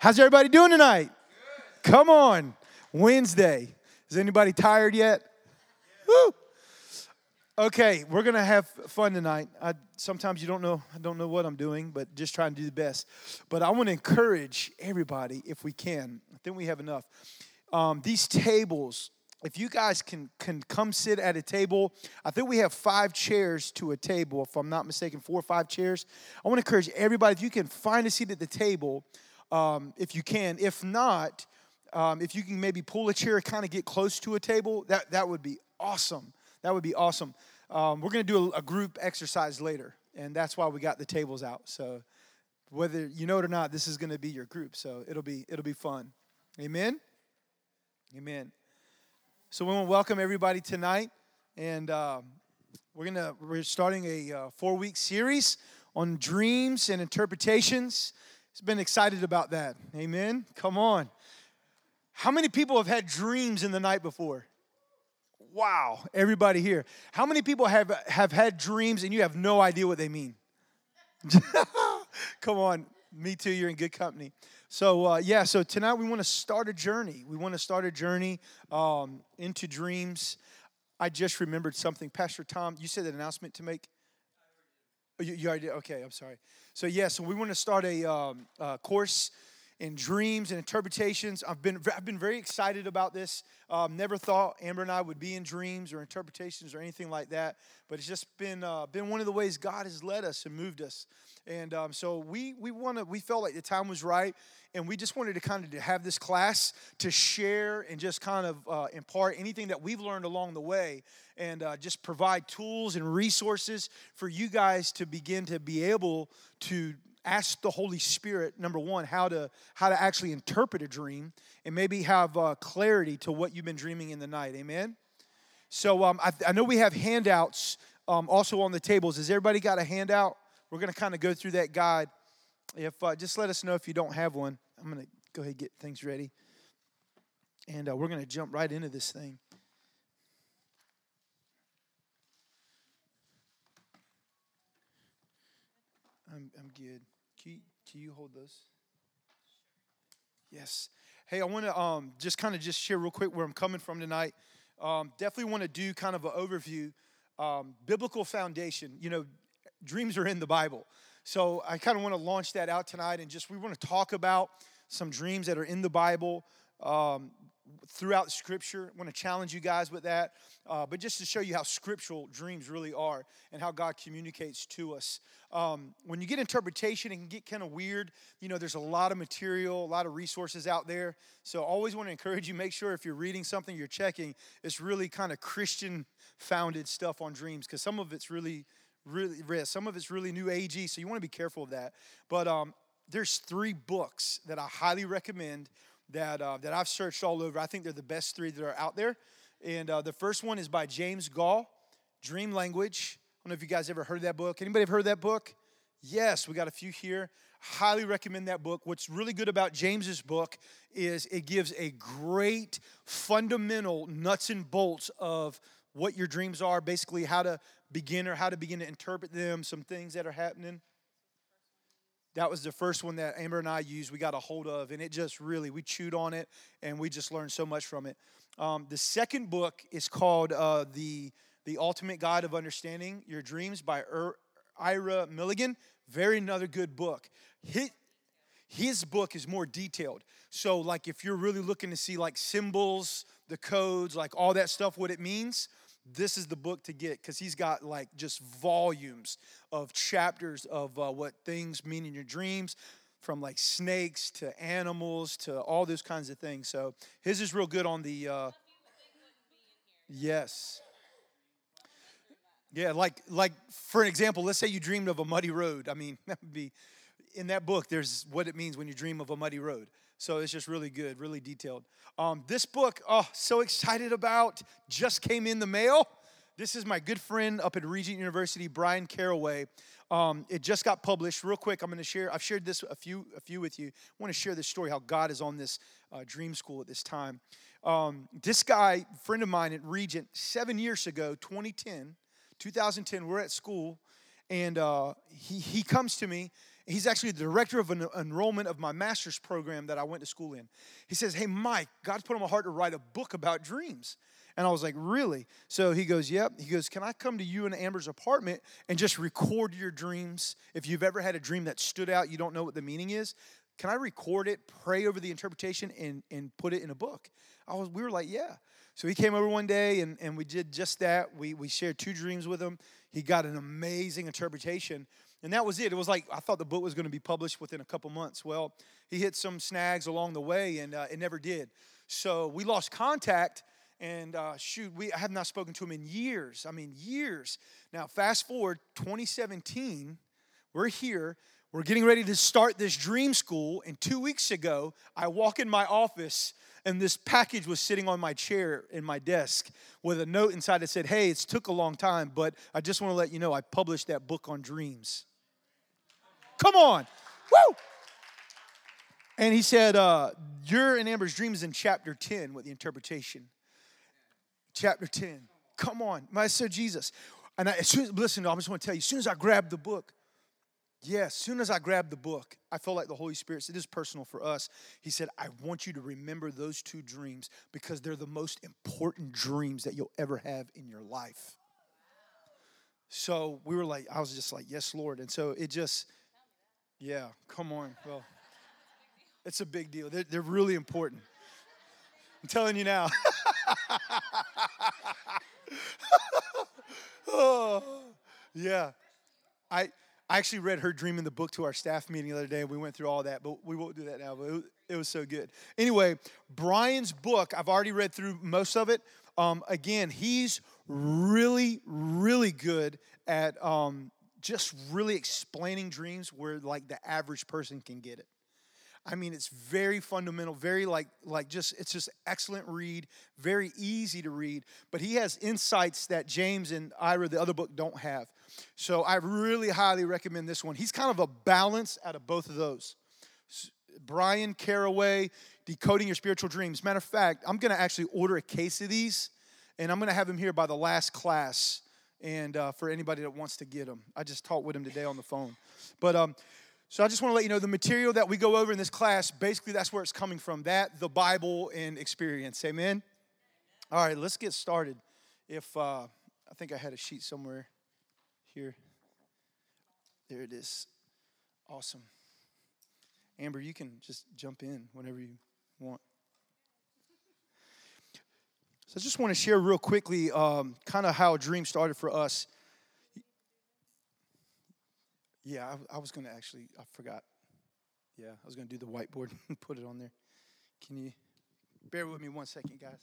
How's everybody doing tonight? Good. Come on. Wednesday. Is anybody tired yet? Yeah. Woo! Okay, we're going to have fun tonight. Sometimes I don't know what I'm doing, but just trying to do the best. But I want to encourage everybody if we can. I think we have enough. These tables, if you guys can come sit at a table, I think we have 5 chairs to a table, if I'm not mistaken, 4 or 5 chairs. I want to encourage everybody, if you can find a seat at the table, if you can. If not, if you can maybe pull a chair, kind of get close to a table, that would be awesome. That would be awesome. We're going to do a group exercise later, and that's why we got the tables out. So whether you know it or not, this is going to be your group, so it'll be fun. Amen? Amen. So we want to welcome everybody tonight, and we're starting a 4-week series on dreams and interpretations. It's been excited about that. Amen? Come on. How many people have had dreams in the night before? Wow, everybody here. How many people have had dreams and you have no idea what they mean? Come on, me too, you're in good company. So, so tonight we want to start a journey. We want to start a journey into dreams. I just remembered something. Pastor Tom, you said an announcement to make? You already did? Okay, I'm sorry. So we want to start a course in dreams and interpretations. I've been very excited about this. Never thought Amber and I would be in dreams or interpretations or anything like that, but it's just been one of the ways God has led us and moved us. And so we felt like the time was right, and we just wanted to kind of have this class to share and just kind of impart anything that we've learned along the way, and just provide tools and resources for you guys to begin to be able to ask the Holy Spirit, number one, how to actually interpret a dream, and maybe have clarity to what you've been dreaming in the night. Amen? So I know we have handouts also on the tables. Has everybody got a handout? We're going to kind of go through that guide. If just let us know if you don't have one. I'm going to go ahead and get things ready, and we're going to jump right into this thing. I'm good. Can you hold those? Yes. Hey, I want to just share real quick where I'm coming from tonight. Definitely want to do kind of an overview. Biblical foundation. You know, dreams are in the Bible. So I kind of want to launch that out tonight, and we want to talk about some dreams that are in the Bible throughout Scripture. I want to challenge you guys with that, but just to show you how scriptural dreams really are and how God communicates to us. When you get interpretation, it can get kind of weird. You know, there's a lot of material, a lot of resources out there. So I always want to encourage you, make sure if you're reading something, you're checking, it's really kind of Christian-founded stuff on dreams, because some of it's really, some of it's really New Agey, so you want to be careful of that. But there's 3 books that I highly recommend that I've searched all over. I think they're the best 3 that are out there. And the first one is by James Goll, Dream Language. I don't know if you guys ever heard of that book. Anybody have heard of that book? Yes, we got a few here. Highly recommend that book. What's really good about James's book is it gives a great fundamental nuts and bolts of what your dreams are, basically how to begin to interpret them, some things that are happening. That was the first one that Amber and I used. We got a hold of, and it just really, we chewed on it, and we just learned so much from it. The second book is called The Ultimate Guide of Understanding Your Dreams by Ira Milligan. Another good book. His book is more detailed. So, like, if you're really looking to see, like, symbols, the codes, like, all that stuff, what it means, this is the book to get, because he's got, like, just volumes of chapters of what things mean in your dreams, from, like, snakes to animals to all those kinds of things. So his is real good on the, yes. Yeah, like for an example, let's say you dreamed of a muddy road. I mean, that would be, in that book, there's what it means when you dream of a muddy road. So it's just really good, really detailed. This book, so excited about, just came in the mail. This is my good friend up at Regent University, Brian Carraway. It just got published. Real quick, I'm going to share. I've shared this a few with you. I want to share this story, how God is on this dream school at this time. This guy, friend of mine at Regent, 7 years ago, 2010, we're at school, and he comes to me. He's actually the director of enrollment of my master's program that I went to school in. He says, hey, Mike, God's put on my heart to write a book about dreams. And I was like, really? So he goes, yep. He goes, can I come to you and Amber's apartment and just record your dreams? If you've ever had a dream that stood out, you don't know what the meaning is, can I record it, pray over the interpretation, and put it in a book? We were like, yeah. So he came over one day, and we did just that. We shared two dreams with him. He got an amazing interpretation, and that was it. It was like I thought the book was going to be published within a couple months. Well, he hit some snags along the way, and it never did. So we lost contact, and I have not spoken to him in years. I mean, years. Now, fast forward 2017, we're here. We're getting ready to start this dream school, and 2 weeks ago, I walk in my office, and this package was sitting on my chair in my desk with a note inside that said, hey, it's took a long time, but I just want to let you know I published that book on dreams. Come on. Woo! And he said, your and Amber's dream is in chapter 10 with the interpretation. Chapter 10. Come on. I said, Jesus. And I just want to tell you, as soon as I grabbed the book, as soon as I grabbed the book, I felt like the Holy Spirit said, this is personal for us. He said, I want you to remember those two dreams because they're the most important dreams that you'll ever have in your life. So we were like, I was just like, yes, Lord. And so it just, come on. Well, it's a big deal. They're really important. I'm telling you now. I actually read her dream in the book to our staff meeting the other day, and we went through all that, but we won't do that now, but it was so good. Anyway, Brian's book, I've already read through most of it. Again, he's really, really good at just really explaining dreams where, like, the average person can get it. I mean, it's very fundamental, very it's just excellent read, very easy to read. But he has insights that James and Ira, the other book, don't have. So I really highly recommend this one. He's kind of a balance out of both of those. Brian Carraway, Decoding Your Spiritual Dreams. Matter of fact, I'm going to actually order a case of these, and I'm going to have them here by the last class and for anybody that wants to get them. I just talked with him today on the phone. But so I just want to let you know the material that we go over in this class, basically that's where it's coming from, that, the Bible, and experience. Amen? All right, let's get started. If I think I had a sheet somewhere. Here. There it is. Awesome. Amber, you can just jump in whenever you want. So I just want to share real quickly kind of how a dream started for us. Yeah, I was going to actually, I forgot. Yeah, I was going to do the whiteboard and put it on there. Can you bear with me one second, guys?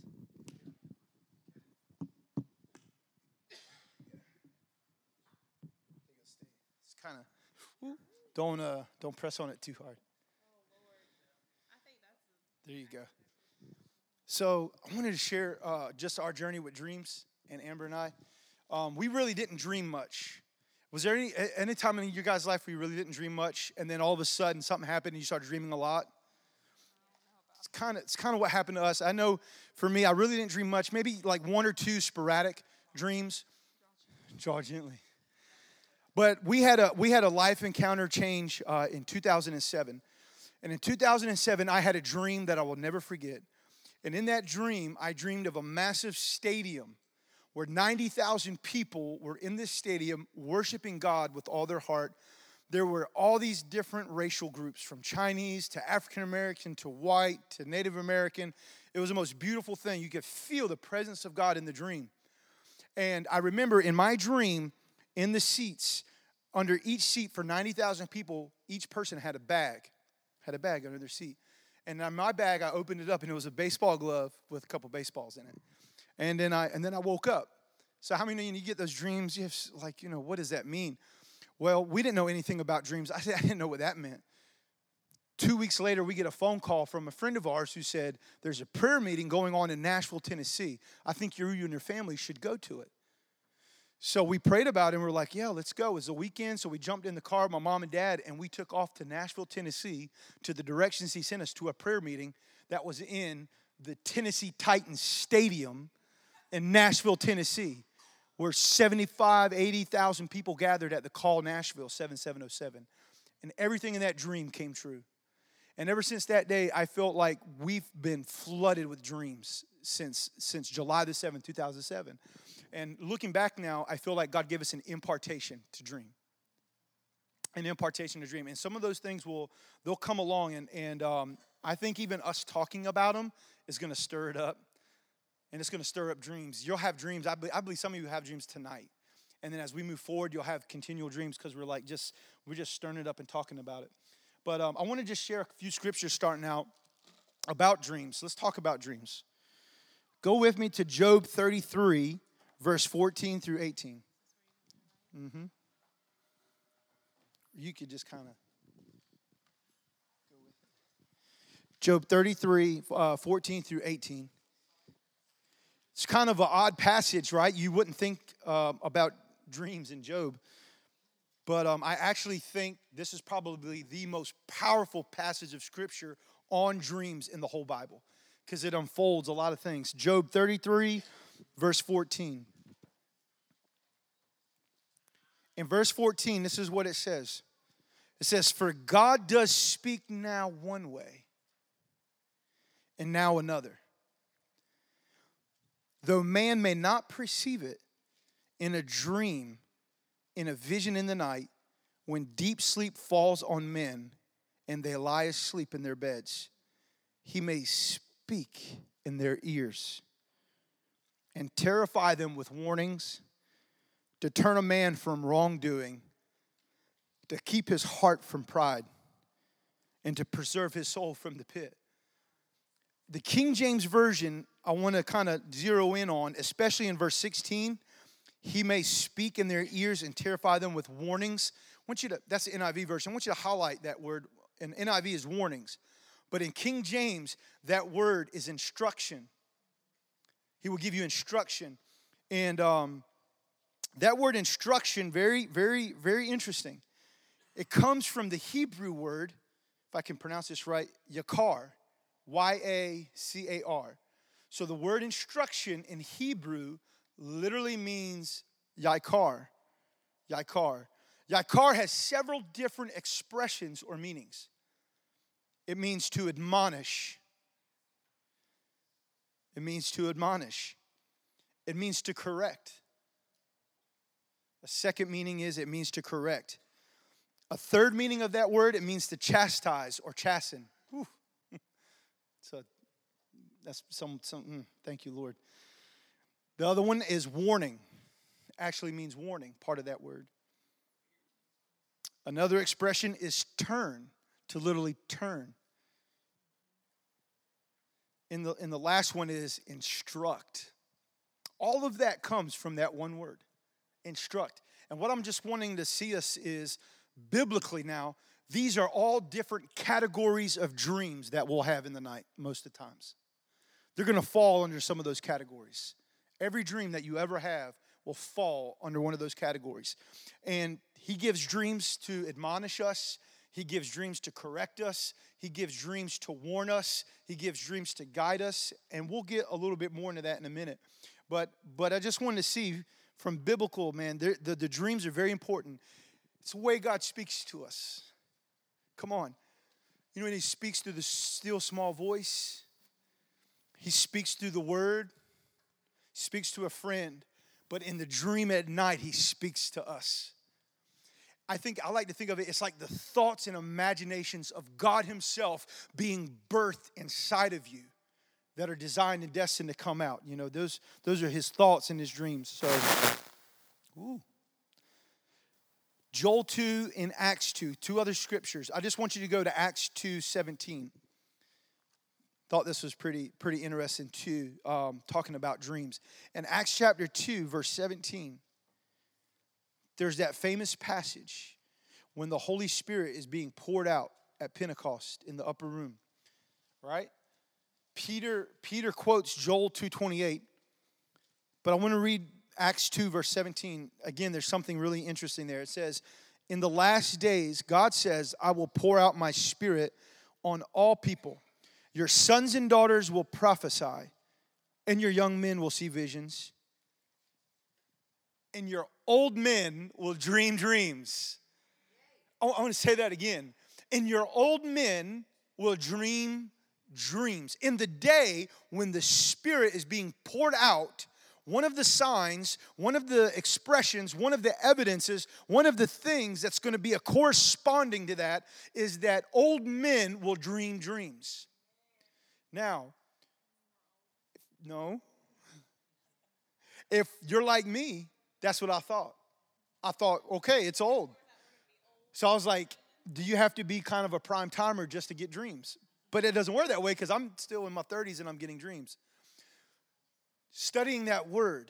Don't press on it too hard. There you go. So I wanted to share just our journey with dreams, and Amber and I. We really didn't dream much. Was there any time in your guys' life where you really didn't dream much, and then all of a sudden something happened and you started dreaming a lot? It's kind of what happened to us. I know for me, I really didn't dream much. Maybe like one or two sporadic dreams. Draw gently. But we had a life encounter change in 2007. And in 2007, I had a dream that I will never forget. And in that dream, I dreamed of a massive stadium where 90,000 people were in this stadium worshiping God with all their heart. There were all these different racial groups, from Chinese to African American to white to Native American. It was the most beautiful thing. You could feel the presence of God in the dream. And I remember in my dream, in the seats, under each seat for 90,000 people, each person had a bag under their seat. And on my bag, I opened it up, and it was a baseball glove with a couple baseballs in it. And then I woke up. So how many of you get those dreams? You have, like, you know, what does that mean? Well, we didn't know anything about dreams. I didn't know what that meant. 2 weeks later, we get a phone call from a friend of ours who said, there's a prayer meeting going on in Nashville, Tennessee. I think you and your family should go to it. So we prayed about it, and we were like, yeah, let's go. It was a weekend, so we jumped in the car, my mom and dad, and we took off to Nashville, Tennessee, to the directions he sent us, to a prayer meeting that was in the Tennessee Titans Stadium in Nashville, Tennessee, where 80,000 people gathered at the Call Nashville 7707. and everything in that dream came true. And ever since that day, I felt like we've been flooded with dreams since July the 7th, 2007. And looking back now, I feel like God gave us an impartation to dream. An impartation to dream. And some of those things they'll come along, and I think even us talking about them is going to stir it up. And it's going to stir up dreams. You'll have dreams. I believe some of you have dreams tonight. And then as we move forward, you'll have continual dreams because we're just stirring it up and talking about it. But I want to just share a few scriptures starting out about dreams. Let's talk about dreams. Go with me to Job 33, verse 14 through 18. Mm-hmm. You could just kind of go with it. Job 33, 14 through 18. It's kind of an odd passage, right? You wouldn't think about dreams in Job. But I actually think this is probably the most powerful passage of Scripture on dreams in the whole Bible because it unfolds a lot of things. Job 33, verse 14. In verse 14, this is what it says. It says, "For God does speak now one way and now another. Though man may not perceive it, in a dream, in a vision in the night, when deep sleep falls on men and they lie asleep in their beds, he may speak in their ears and terrify them with warnings to turn a man from wrongdoing, to keep his heart from pride, and to preserve his soul from the pit." The King James Version, I want to kind of zero in on, especially in verse 16, "He may speak in their ears and terrify them with warnings." That's the NIV version. I want you to highlight that word. And NIV is warnings. But in King James, that word is instruction. He will give you instruction. And that word instruction, very, very, very interesting. It comes from the Hebrew word, if I can pronounce this right, yakar, Y-A-C-A-R. So the word instruction in Hebrew literally means yaikar. Yaikar. Yaikar has several different expressions or meanings. It means to admonish. It means to admonish. It means to correct. A second meaning is it means to correct. A third meaning of that word, it means to chastise or chasten. Whew. Thank you, Lord. The other one is warning. Actually means warning, part of that word. Another expression is turn, to literally turn. And the last one is instruct. All of that comes from that one word, instruct. And what I'm just wanting to see us is, biblically now, these are all different categories of dreams that we'll have in the night most of the times. They're going to fall under some of those categories. Every dream that you ever have will fall under one of those categories. And he gives dreams to admonish us. He gives dreams to correct us. He gives dreams to warn us. He gives dreams to guide us. And we'll get a little bit more into that in a minute. But I just wanted to see from biblical, man, the dreams are very important. It's the way God speaks to us. Come on. You know, when he speaks through the still small voice, he speaks through the word. Speaks to a friend, but in the dream at night, he speaks to us. I like to think of it, it's like the thoughts and imaginations of God himself being birthed inside of you that are designed and destined to come out. You know, those are his thoughts and his dreams. So, Joel 2 and Acts 2, two other scriptures. I just want you to go to Acts 2:17. Thought this was pretty interesting too, talking about dreams. In Acts chapter 2, verse 17, there's that famous passage when the Holy Spirit is being poured out at Pentecost in the upper room, right? Peter quotes Joel 2:28, but I want to read Acts 2, verse 17. Again, there's something really interesting there. It says, "In the last days, God says, I will pour out my spirit on all people. Your sons and daughters will prophesy, and your young men will see visions, and your old men will dream dreams." I want to say that again. And your old men will dream dreams. In the day when the Spirit is being poured out, one of the signs, one of the expressions, one of the evidences, one of the things that's going to be a corresponding to that is that old men will dream dreams. Now, no. If you're like me, that's what I thought. I thought, okay, it's old. So I was like, do you have to be kind of a prime timer just to get dreams? But it doesn't work that way because I'm still in my 30s and I'm getting dreams. Studying that word,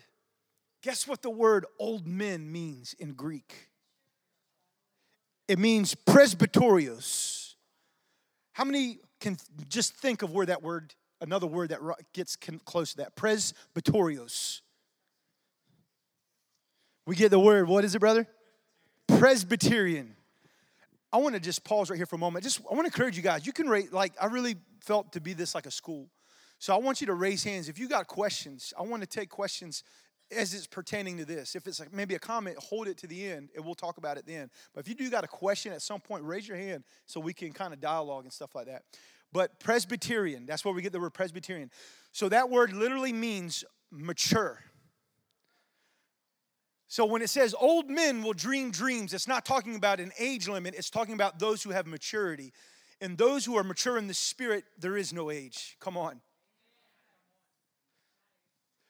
guess what the word old men means in Greek? It means presbyterios. How many can just think of where that word, another word that gets close to that? Presbyterios. We get the word, what is it, brother? Presbyterian. I want to just pause right here for a moment. I want to encourage you guys. You can rate, like, I really felt to be this like a school. So I want you to raise hands. If you got questions, I want to take questions as it's pertaining to this. If it's like maybe a comment, hold it to the end, and we'll talk about it then. But if you do got a question at some point, raise your hand so we can kind of dialogue and stuff like that. But Presbyterian, that's where we get the word Presbyterian. So that word literally means mature. So when it says old men will dream dreams, it's not talking about an age limit. It's talking about those who have maturity. And those who are mature in the Spirit, there is no age. Come on.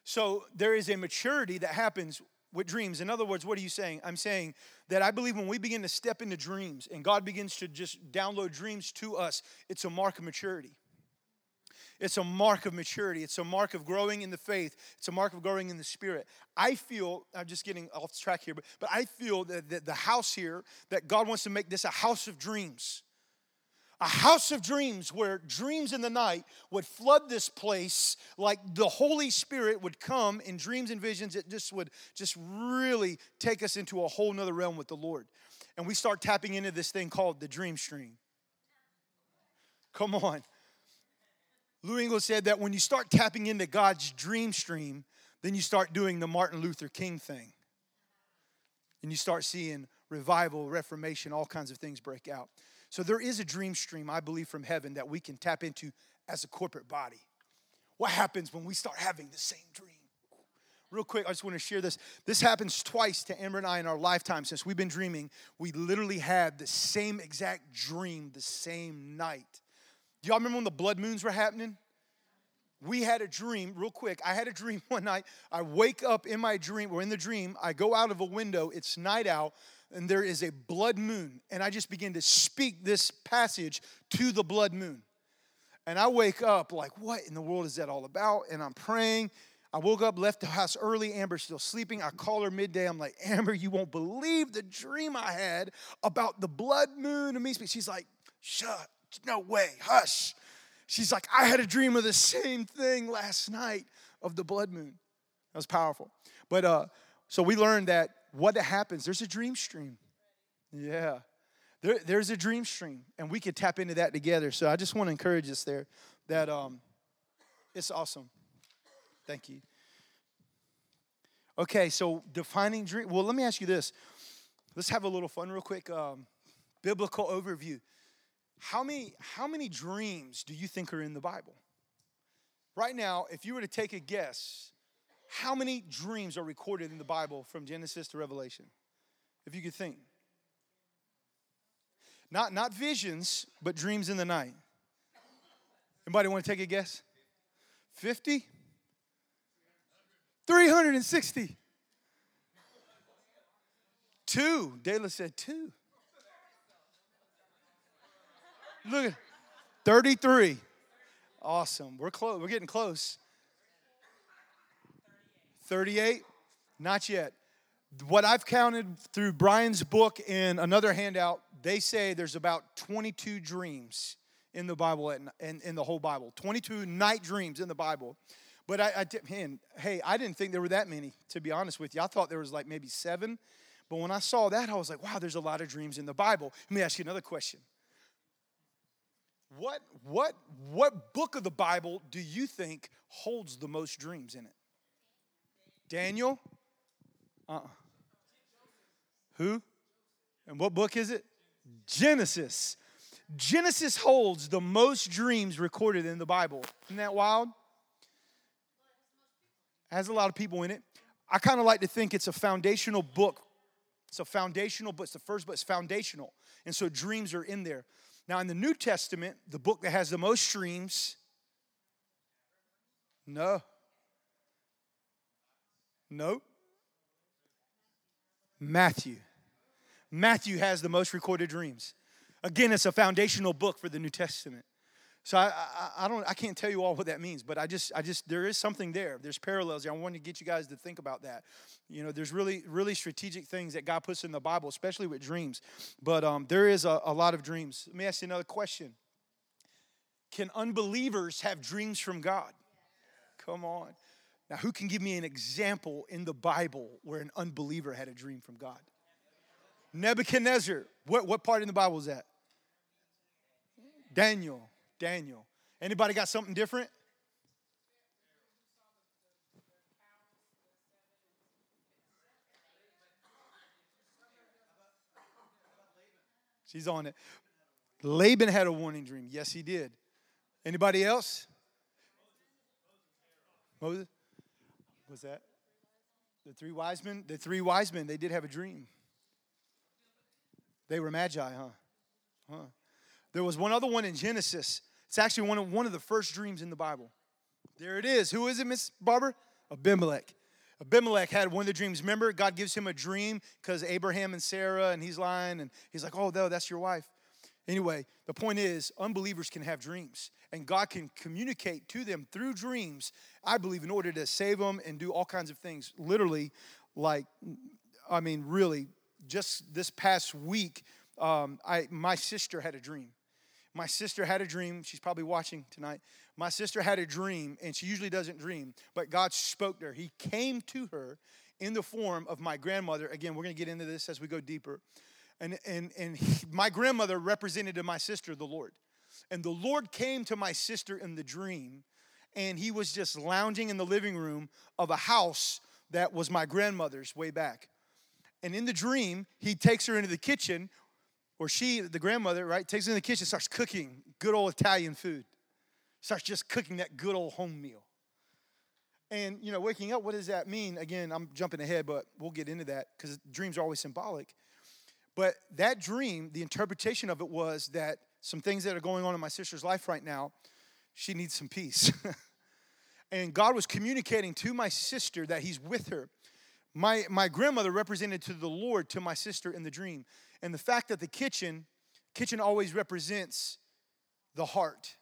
So there is a maturity that happens with dreams. In other words, what are you saying? I'm saying that I believe when we begin to step into dreams and God begins to just download dreams to us, it's a mark of maturity. It's a mark of maturity. It's a mark of growing in the faith. It's a mark of growing in the Spirit. I feel, I'm just getting off track here, but I feel that the house here, that God wants to make this a house of dreams. A house of dreams where dreams in the night would flood this place, like the Holy Spirit would come in dreams and visions. It just would just really take us into a whole nother realm with the Lord. And we start tapping into this thing called the dream stream. Come on. Lou Engle said that when you start tapping into God's dream stream, then you start doing the Martin Luther King thing. And you start seeing revival, reformation, all kinds of things break out. So there is a dream stream, I believe, from heaven that we can tap into as a corporate body. What happens when we start having the same dream? Real quick, I just want to share this. This happens twice to Amber and I in our lifetime since we've been dreaming. We literally had the same exact dream the same night. Do y'all remember when the blood moons were happening? We had a dream, real quick. I had a dream one night. I wake up in my dream, or in the dream, I go out of a window. It's night out, and there is a blood moon. And I just begin to speak this passage to the blood moon. And I wake up like, what in the world is that all about? And I'm praying. I woke up, left the house early. Amber's still sleeping. I call her midday. I'm like, Amber, you won't believe the dream I had about the blood moon and me speaking. She's like, shut, no way, hush. She's like, I had a dream of the same thing last night of the blood moon. That was powerful. But so we learned that what happens, there's a dream stream. Yeah, there's a dream stream, and we could tap into that together. So I just want to encourage us there that it's awesome. Thank you. Okay, so defining dream. Well, let me ask you this. Let's have a little fun real quick. Biblical overview. How many dreams do you think are in the Bible? Right now, if you were to take a guess, how many dreams are recorded in the Bible from Genesis to Revelation? If you could think. Not visions, but dreams in the night. Anybody want to take a guess? 50? 360. 2. Dayla said 2. Look at 33. Awesome. We're close. We're getting close. 38? Not yet. What I've counted through Brian's book and another handout, they say there's about 22 dreams in the Bible and in the whole Bible. 22 night dreams in the Bible. But I didn't think there were that many, to be honest with you. I thought there was like maybe 7. But when I saw that, I was like, wow, there's a lot of dreams in the Bible. Let me ask you another question. What book of the Bible do you think holds the most dreams in it? Daniel? Who? And what book is it? Genesis. Genesis holds the most dreams recorded in the Bible. Isn't that wild? It has a lot of people in it. I kind of like to think it's a foundational book. It's a foundational book. It's the first book. It's foundational. And so dreams are in there. Now, in the New Testament, the book that has the most dreams. Matthew. Matthew has the most recorded dreams. Again, it's a foundational book for the New Testament. So I can't tell you all what that means, but I just there is something there. There's parallels there. I wanted to get you guys to think about that. You know, there's really, really strategic things that God puts in the Bible, especially with dreams. But there is a lot of dreams. Let me ask you another question. Can unbelievers have dreams from God? Come on. Now, who can give me an example in the Bible where an unbeliever had a dream from God? Nebuchadnezzar. What part in the Bible is that? Daniel. Anybody got something different? She's on it. Laban had a warning dream. Yes, he did. Anybody else? Moses? Was that? The three wise men? The three wise men, they did have a dream. They were magi, huh? There was one other one in Genesis. It's actually one of the first dreams in the Bible. There it is. Who is it, Miss Barber? Abimelech. Abimelech had one of the dreams. Remember, God gives him a dream because Abraham and Sarah, and he's lying, and he's like, oh, no, that's your wife. Anyway, the point is, unbelievers can have dreams, and God can communicate to them through dreams, I believe, in order to save them and do all kinds of things. Literally, really, just this past week, my sister had a dream. My sister had a dream. She's probably watching tonight. My sister had a dream, and she usually doesn't dream, but God spoke to her. He came to her in the form of my grandmother. Again, we're going to get into this as we go deeper. And my grandmother represented to my sister the Lord. And the Lord came to my sister in the dream, and he was just lounging in the living room of a house that was my grandmother's way back. And in the dream, he takes her into the kitchen, or she, the grandmother, right, takes her into the kitchen, starts cooking good old Italian food. Starts just cooking that good old home meal. And, you know, waking up, what does that mean? Again, I'm jumping ahead, but we'll get into that because dreams are always symbolic. But that dream, the interpretation of it was that some things that are going on in my sister's life right now, she needs some peace. And God was communicating to my sister that he's with her. My grandmother represented to the Lord, to my sister in the dream. And the fact that the kitchen always represents the heart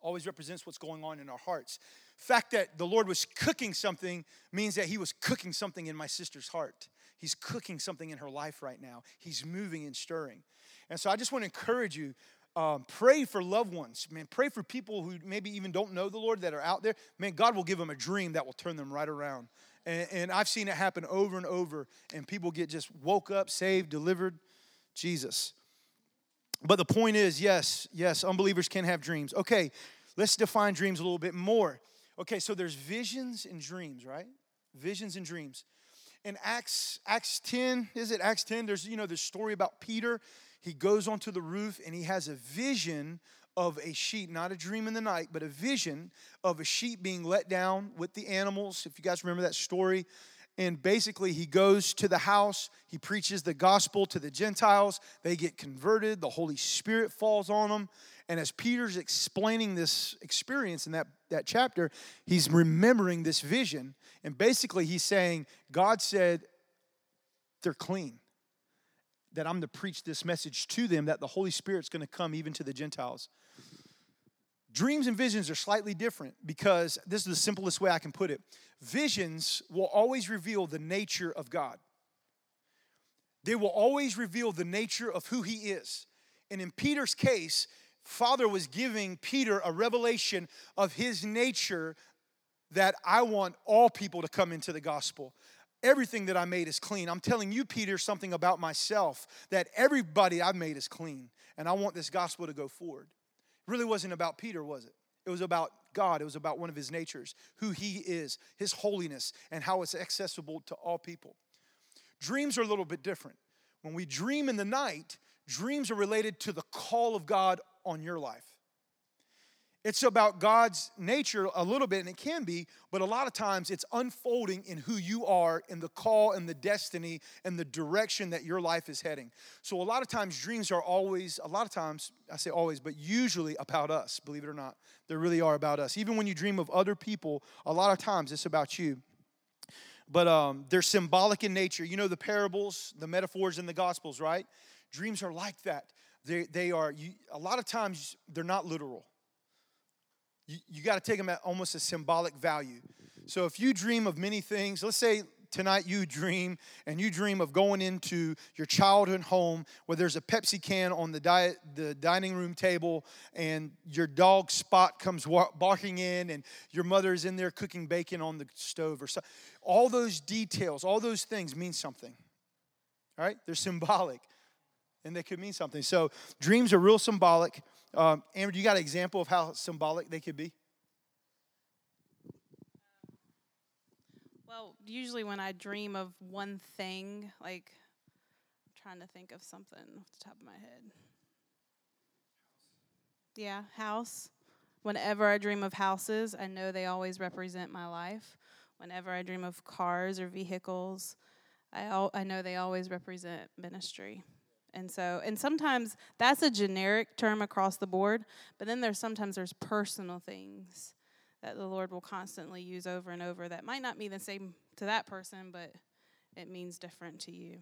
always represents what's going on in our hearts. The fact that the Lord was cooking something means that he was cooking something in my sister's heart. He's cooking something in her life right now. He's moving and stirring. And so I just want to encourage you, pray for loved ones. Man, pray for people who maybe even don't know the Lord that are out there. Man, God will give them a dream that will turn them right around. And I've seen it happen over and over, and people get just woke up, saved, delivered, Jesus. But the point is, yes, unbelievers can have dreams. Okay, let's define dreams a little bit more. Okay, so there's visions and dreams, right? Visions and dreams. In Acts 10, there's, you know, this story about Peter. He goes onto the roof, and he has a vision of a sheep, not a dream in the night, but a vision of a sheep being let down with the animals, if you guys remember that story. And basically, he goes to the house. He preaches the gospel to the Gentiles. They get converted. The Holy Spirit falls on them. And as Peter's explaining this experience in that chapter, he's remembering this vision. And basically, he's saying, God said, they're clean. That I'm to preach this message to them, that the Holy Spirit's going to come even to the Gentiles. Dreams and visions are slightly different because this is the simplest way I can put it. Visions will always reveal the nature of God. They will always reveal the nature of who he is. And in Peter's case, Father was giving Peter a revelation of his nature that I want all people to come into the gospel. Everything that I made is clean. I'm telling you, Peter, something about myself, that everybody I've made is clean, and I want this gospel to go forward. It really wasn't about Peter, was it? It was about God. It was about one of his natures, who he is, his holiness, and how it's accessible to all people. Dreams are a little bit different. When we dream in the night, dreams are related to the call of God on your life. It's about God's nature a little bit, and it can be, but a lot of times it's unfolding in who you are and the call and the destiny and the direction that your life is heading. So a lot of times dreams are always, a lot of times, I say always, but usually about us, believe it or not. They really are about us. Even when you dream of other people, a lot of times it's about you. But they're symbolic in nature. You know the parables, the metaphors in the Gospels, right? Dreams are like that. They are, a lot of times they're not literal. You got to take them at almost a symbolic value. So if you dream of many things, let's say tonight you dream of going into your childhood home where there's a Pepsi can on the dining room table and your dog Spot comes barking in and your mother's in there cooking bacon on the stove or something. All those details, all those things mean something, all right? They're symbolic and they could mean something. So dreams are real symbolic. Amber, do you got an example of how symbolic they could be? Well, usually when I dream of one thing, like I'm trying to think of something off the top of my head. Yeah, house. Whenever I dream of houses, I know they always represent my life. Whenever I dream of cars or vehicles, I know they always represent ministry. And so, and sometimes that's a generic term across the board, but then there's personal things that the Lord will constantly use over and over that might not mean the same to that person, but it means different to you.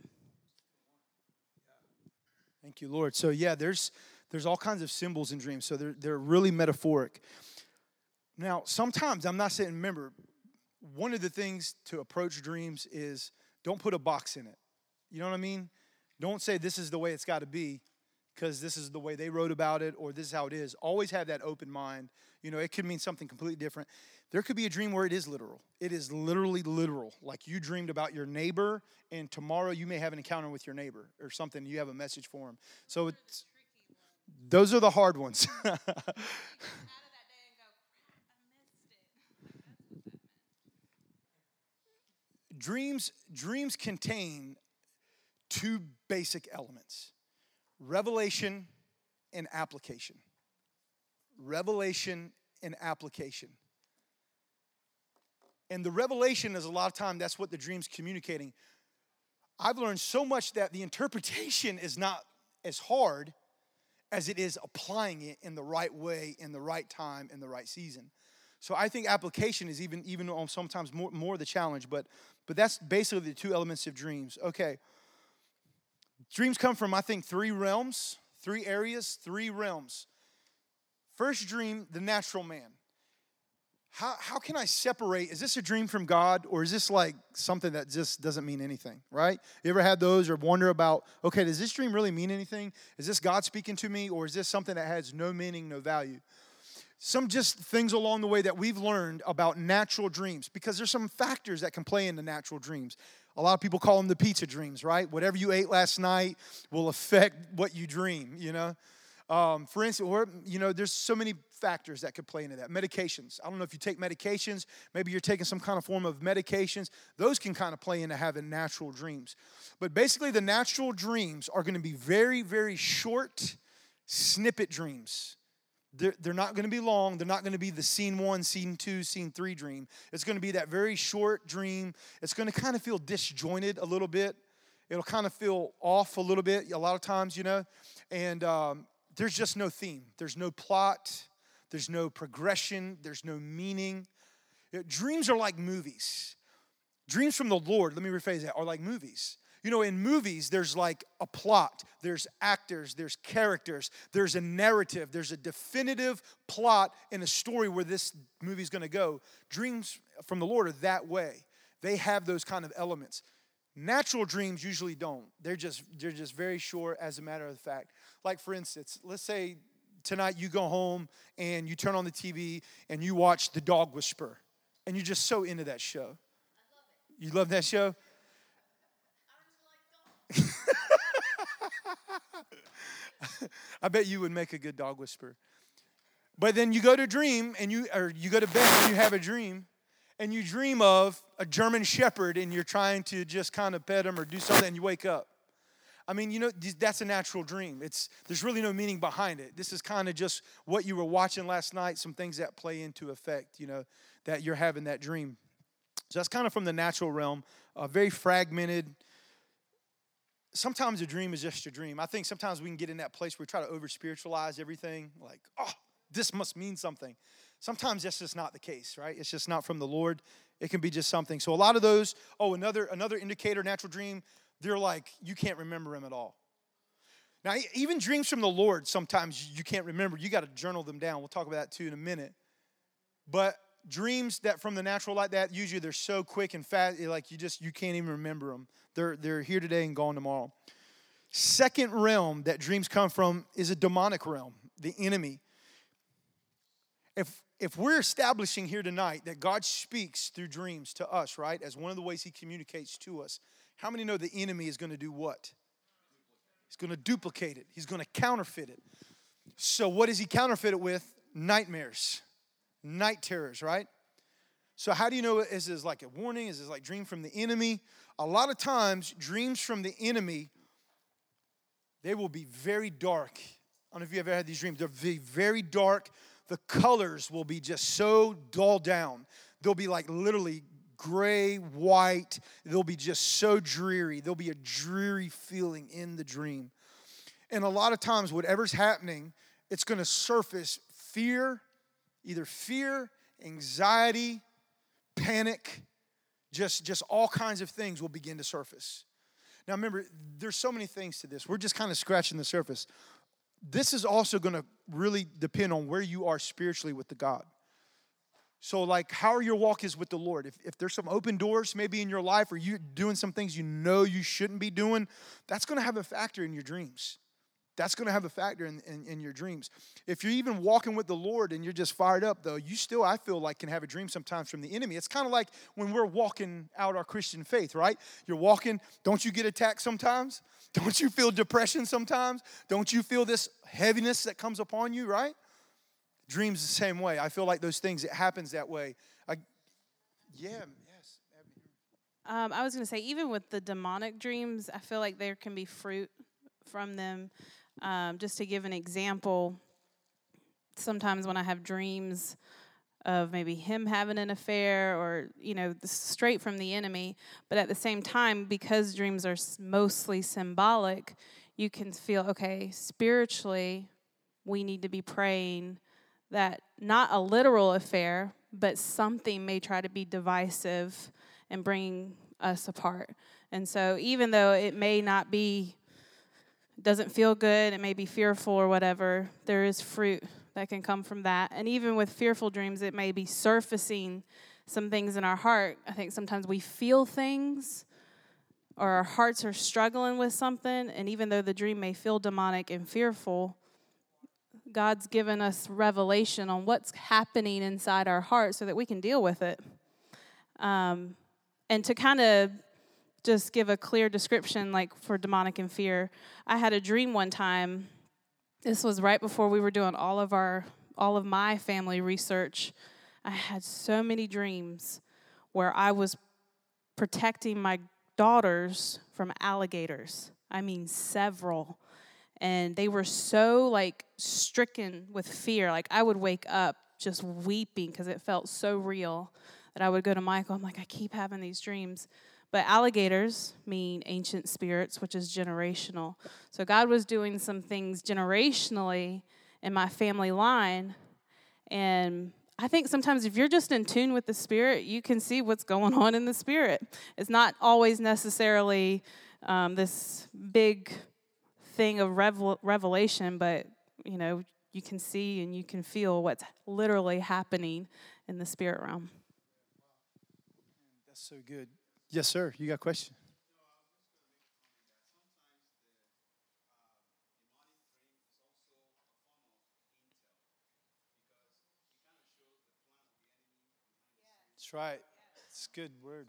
Thank you, Lord. So yeah, there's all kinds of symbols in dreams. So they're really metaphoric. Now, sometimes I'm not saying, remember, one of the things to approach dreams is don't put a box in it. You know what I mean? Don't say this is the way it's got to be because this is the way they wrote about it or this is how it is. Always have that open mind. You know, it could mean something completely different. There could be a dream where it is literal. It is literally literal. Like you dreamed about your neighbor and tomorrow you may have an encounter with your neighbor or something. You have a message for him. So it's, those are the hard ones. Dreams contain two basic elements, revelation and application. Revelation and application. And the revelation is a lot of time, that's what the dream's communicating. I've learned so much that the interpretation is not as hard as it is applying it in the right way, in the right time, in the right season. So I think application is even sometimes more the challenge, but that's basically the two elements of dreams. Okay. Dreams come from, I think, three realms. First dream, the natural man. How can I separate? Is this a dream from God or is this like something that just doesn't mean anything, right? You ever had those or wonder about, okay, does this dream really mean anything? Is this God speaking to me or is this something that has no meaning, no value? Some just things along the way that we've learned about natural dreams because there's some factors that can play into natural dreams. A lot of people call them the pizza dreams, right? Whatever you ate last night will affect what you dream, you know? For instance, or, you know, there's so many factors that could play into that. Medications. I don't know if you take medications. Maybe you're taking some kind of form of medications. Those can kind of play into having natural dreams. But basically, the natural dreams are going to be very, very short snippet dreams. They're not going to be long. They're not going to be the scene one, scene two, scene three dream. It's going to be that very short dream. It's going to kind of feel disjointed a little bit. It'll kind of feel off a little bit a lot of times, you know. And there's just no theme. There's no plot. There's no progression. There's no meaning. Dreams are like movies. Dreams from the Lord, let me rephrase that, are like movies. You know, in movies, there's like a plot, there's actors, there's characters, there's a narrative, there's a definitive plot in a story where this movie's going to go. Dreams from the Lord are that way. They have those kind of elements. Natural dreams usually don't. They're just very short as a matter of fact. Like, for instance, let's say tonight you go home and you turn on the TV and you watch The Dog Whisperer, and you're just so into that show. I love it. You love that show? I bet you would make a good dog whisperer. But then you go to dream and you go to bed and you have a dream and you dream of a German shepherd and you're trying to just kind of pet him or do something and you wake up. I mean, you know, that's a natural dream. There's really no meaning behind it. This is kind of just what you were watching last night, some things that play into effect, you know, that you're having that dream. So that's kind of from the natural realm, very fragmented. Sometimes a dream is just a dream. I think sometimes we can get in that place where we try to over-spiritualize everything, like, oh, this must mean something. Sometimes that's just not the case, right? It's just not from the Lord. It can be just something. So a lot of those, another indicator, natural dream, they're like, you can't remember them at all. Now, even dreams from the Lord, sometimes you can't remember. You got to journal them down. We'll talk about that too in a minute. But dreams that from the natural like that, usually they're so quick and fast, like you can't even remember them. They're here today and gone tomorrow. Second realm that dreams come from is a demonic realm, the enemy. If we're establishing here tonight that God speaks through dreams to us, right, as one of the ways he communicates to us, how many know the enemy is going to do what? He's going to duplicate it. He's going to counterfeit it. So what does he counterfeit it with? Nightmares, night terrors, right? So how do you know, is this like a warning? Is this like dream from the enemy? A lot of times, dreams from the enemy, they will be very dark. I don't know if you've ever had these dreams. They'll be very dark. The colors will be just so dulled down. They'll be like literally gray, white. They'll be just so dreary. There'll be a dreary feeling in the dream. And a lot of times, whatever's happening, it's going to surface fear, either fear, anxiety, panic, just all kinds of things will begin to surface. Now, remember, there's so many things to this. We're just kind of scratching the surface. This is also going to really depend on where you are spiritually with the God. So, like, how your walk is with the Lord. If there's some open doors maybe in your life or you're doing some things you know you shouldn't be doing, that's going to have a factor in your dreams. That's going to have a factor in your dreams. If you're even walking with the Lord and you're just fired up, though, you still, I feel like, can have a dream sometimes from the enemy. It's kind of like when we're walking out our Christian faith, right? You're walking. Don't you get attacked sometimes? Don't you feel depression sometimes? Don't you feel this heaviness that comes upon you, right? Dreams the same way. I feel like those things, it happens that way. I was going to say, even with the demonic dreams, I feel like there can be fruit from them. Just to give an example, sometimes when I have dreams of maybe him having an affair or, you know, straight from the enemy, but at the same time, because dreams are mostly symbolic, you can feel, okay, spiritually, we need to be praying that not a literal affair, but something may try to be divisive and bring us apart. And so even though it may not be, doesn't feel good, it may be fearful or whatever, there is fruit that can come from that. And even with fearful dreams, it may be surfacing some things in our heart. I think sometimes we feel things or our hearts are struggling with something, and even though the dream may feel demonic and fearful, God's given us revelation on what's happening inside our heart so that we can deal with it. And to kind of just give a clear description, like for demonic and fear, I had a dream one time. This was right before we were doing all of my family research. I had so many dreams where I was protecting my daughters from alligators. I mean, several. And they were so, like, stricken with fear. Like, I would wake up just weeping because it felt so real that I would go to Michael. I'm like, I keep having these dreams. But alligators mean ancient spirits, which is generational. So God was doing some things generationally in my family line. And I think sometimes if you're just in tune with the Spirit, you can see what's going on in the Spirit. It's not always necessarily this big thing of revelation, but, you know, you can see and you can feel what's literally happening in the Spirit realm. That's so good. Yes, sir. You got a question? That's right. It's a good word.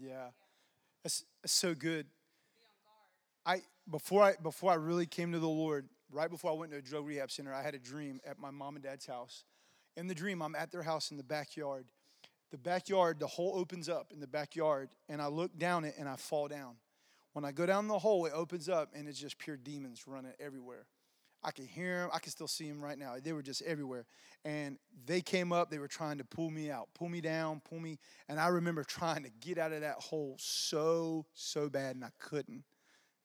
Yeah. That's so good. Before I really came to the Lord, right before I went to a drug rehab center, I had a dream at my mom and dad's house. In the dream, I'm at their house in the backyard. The backyard, the hole opens up in the backyard, and I look down it, and I fall down. When I go down the hole, it opens up, and it's just pure demons running everywhere. I can hear them. I can still see them right now. They were just everywhere. And they came up. They were trying to pull me out, pull me down, pull me. And I remember trying to get out of that hole so bad, and I couldn't.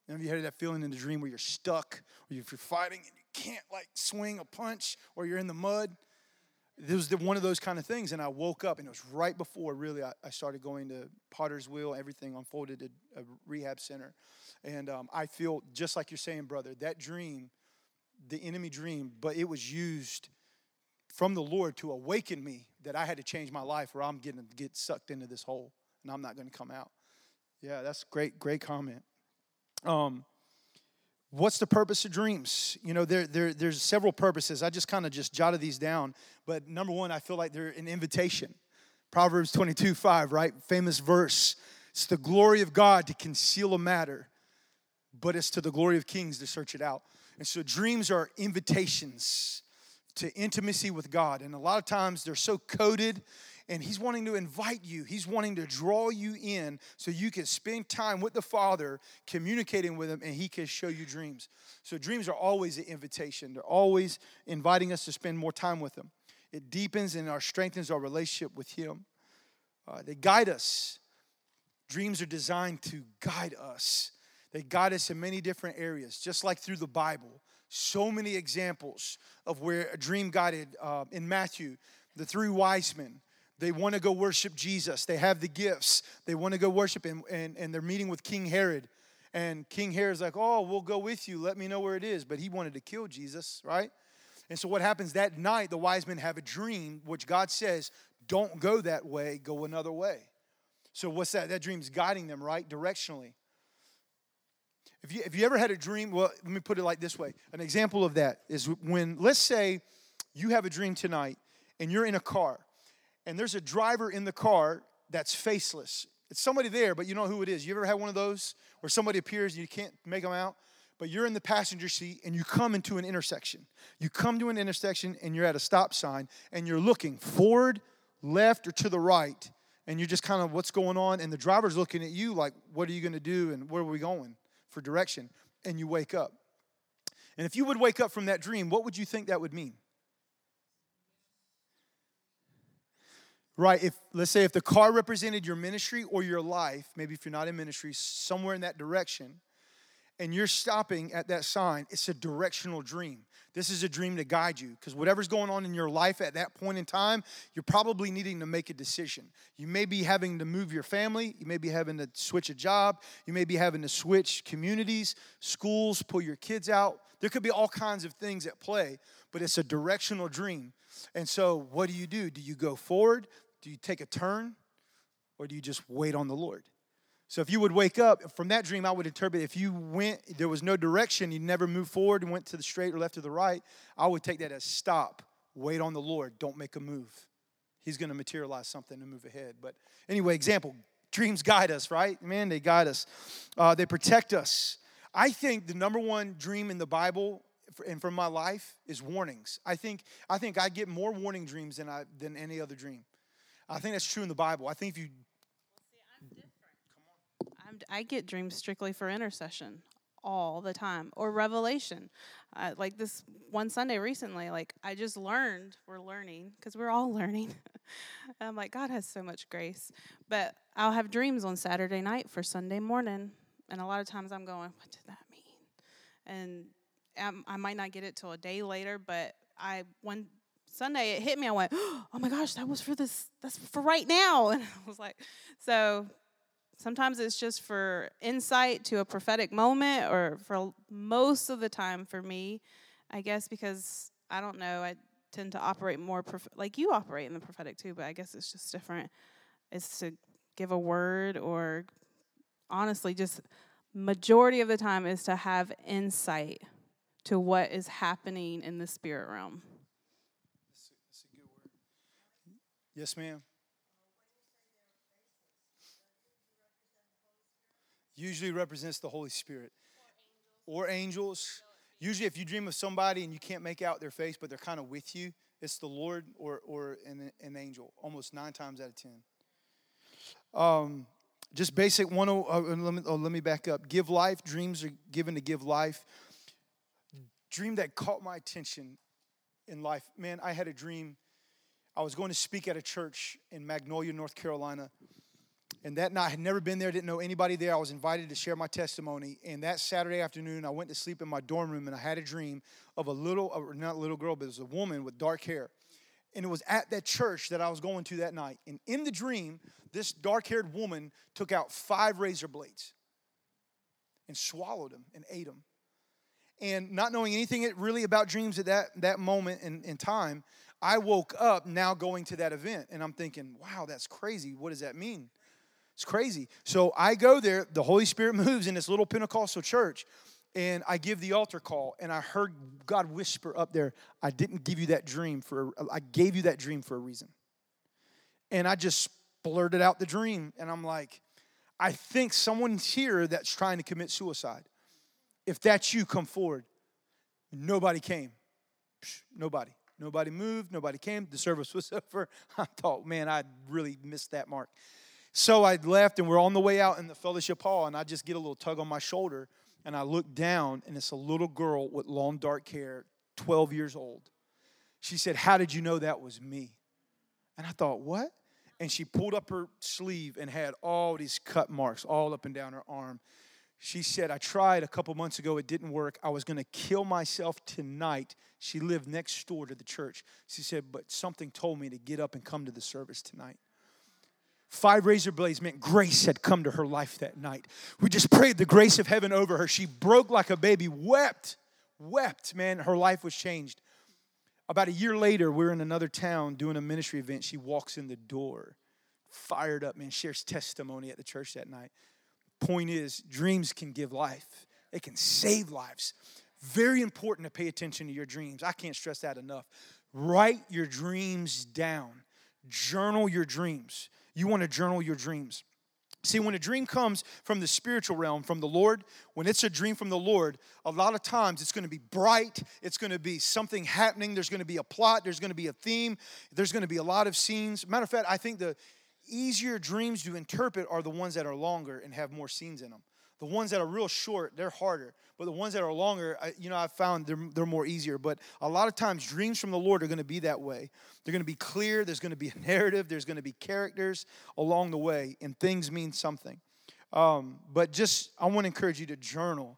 Have you had that feeling in the dream where you're stuck, or if you're fighting and you can't, like, swing a punch, or you're in the mud? This was one of those kind of things. And I woke up, and it was right before, really, I started going to Potter's Wheel. Everything unfolded at a rehab center. And I feel, just like you're saying, brother, that dream, the enemy dream, but it was used from the Lord to awaken me that I had to change my life, or I'm going to get sucked into this hole, and I'm not going to come out. Yeah, that's great comment. What's the purpose of dreams? You know, there's several purposes. I just kind of just jotted these down, but number one, I feel like they're an invitation. Proverbs 22:5, right? Famous verse. It's the glory of God to conceal a matter, but it's to the glory of kings to search it out. And so dreams are invitations to intimacy with God. And a lot of times they're so coded, and he's wanting to invite you. He's wanting to draw you in so you can spend time with the Father, communicating with him, and he can show you dreams. So dreams are always an invitation. They're always inviting us to spend more time with him. It deepens and strengthens our relationship with him. They guide us. Dreams are designed to guide us. They guide us in many different areas, just like through the Bible. So many examples of where a dream guided. In Matthew, the three wise men, they want to go worship Jesus. They have the gifts. They want to go worship him, and they're meeting with King Herod. And King Herod's like, oh, we'll go with you. Let me know where it is. But he wanted to kill Jesus, right? And so what happens that night, the wise men have a dream, which God says, don't go that way, go another way. So what's that? That dream's guiding them, right, directionally. If you ever had a dream, well, let me put it like this way. An example of that is when, let's say, you have a dream tonight, and you're in a car, and there's a driver in the car that's faceless. It's somebody there, but you know who it is. You ever had one of those where somebody appears and you can't make them out, but you're in the passenger seat, and you come into an intersection. You come to an intersection, and you're at a stop sign, and you're looking forward, left, or to the right, and you're just kind of, what's going on? And the driver's looking at you like, what are you going to do, and where are we going? For direction, and you wake up. And if you would wake up from that dream, what would you think that would mean? Right, let's say if the car represented your ministry or your life, maybe if you're not in ministry, somewhere in that direction, and you're stopping at that sign, it's a directional dream. This is a dream to guide you, because whatever's going on in your life at that point in time, you're probably needing to make a decision. You may be having to move your family. You may be having to switch a job. You may be having to switch communities, schools, pull your kids out. There could be all kinds of things at play, but it's a directional dream. And so what do you do? Do you go forward? Do you take a turn? Or do you just wait on the Lord? So if you would wake up from that dream, I would interpret if you went, there was no direction, you never moved forward and went to the straight or left or the right, I would take that as stop, wait on the Lord, don't make a move. He's going to materialize something and move ahead. But anyway, example, dreams guide us, right? Man, they guide us. They protect us. I think the number one dream in the Bible and from my life is warnings. I think I get more warning dreams than any other dream. I think that's true in the Bible. I think if you... I get dreams strictly for intercession all the time, or revelation. Like this one Sunday recently, like I just learned, we're learning, because we're all learning. I'm like, God has so much grace. But I'll have dreams on Saturday night for Sunday morning, and a lot of times I'm going, what did that mean? And I might not get it till a day later, but one Sunday it hit me, I went, oh my gosh, that was for this, that's for right now. And I was like, so... Sometimes it's just for insight to a prophetic moment, or for most of the time for me, I guess, because I don't know, I tend to operate more, like you operate in the prophetic too, but I guess it's just different. It's to give a word, or honestly, just majority of the time is to have insight to what is happening in the spirit realm. That's a good word. Yes, ma'am. Usually represents the Holy Spirit. Or angels. Usually if you dream of somebody and you can't make out their face, but they're kind of with you, it's the Lord or an angel, almost 9 times out of 10. Just basic one. Let me back up. Give life. Dreams are given to give life. Dream that caught my attention in life. Man, I had a dream. I was going to speak at a church in Magnolia, North Carolina. And that night, I had never been there, didn't know anybody there. I was invited to share my testimony. And that Saturday afternoon, I went to sleep in my dorm room, and I had a dream of not a little girl, but it was a woman with dark hair. And it was at that church that I was going to that night. And in the dream, this dark-haired woman took out 5 razor blades and swallowed them and ate them. And not knowing anything really about dreams at that moment in time, I woke up now going to that event. And I'm thinking, wow, that's crazy. What does that mean? It's crazy. So I go there. The Holy Spirit moves in this little Pentecostal church. And I give the altar call. And I heard God whisper up there, I didn't give you that dream for, I gave you that dream for a reason. And I just blurted out the dream. And I'm like, I think someone's here that's trying to commit suicide. If that's you, come forward. Nobody came. Nobody. Nobody moved. Nobody came. The service was over. I thought, man, I really missed that mark. So I left, and we're on the way out in the fellowship hall, and I just get a little tug on my shoulder, and I look down, and it's a little girl with long, dark hair, 12 years old. She said, how did you know that was me? And I thought, what? And she pulled up her sleeve and had all these cut marks all up and down her arm. She said, I tried a couple months ago. It didn't work. I was going to kill myself tonight. She lived next door to the church. She said, but something told me to get up and come to the service tonight. 5 razor blades meant grace had come to her life that night. We just prayed the grace of heaven over her. She broke like a baby, wept, man. Her life was changed. About a year later, we're in another town doing a ministry event. She walks in the door, fired up, man, shares testimony at the church that night. Point is, dreams can give life. They can save lives. Very important to pay attention to your dreams. I can't stress that enough. Write your dreams down. Journal your dreams. You want to journal your dreams. See, when a dream comes from the spiritual realm, from the Lord, when it's a dream from the Lord, a lot of times it's going to be bright. It's going to be something happening. There's going to be a plot. There's going to be a theme. There's going to be a lot of scenes. Matter of fact, I think the easier dreams to interpret are the ones that are longer and have more scenes in them. The ones that are real short, they're harder. But the ones that are longer, I've found they're more easier. But a lot of times, dreams from the Lord are going to be that way. They're going to be clear. There's going to be a narrative. There's going to be characters along the way. And things mean something. I want to encourage you to journal.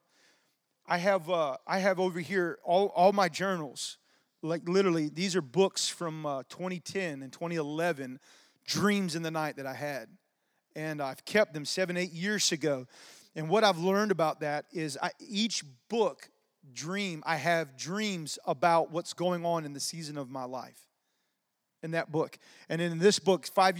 I have over here all my journals. Like, literally, these are books from 2010 and 2011, dreams in the night that I had. And I've kept them 7-8 years ago. And what I've learned about that is I have dreams about what's going on in the season of my life in that book. And in this book, 3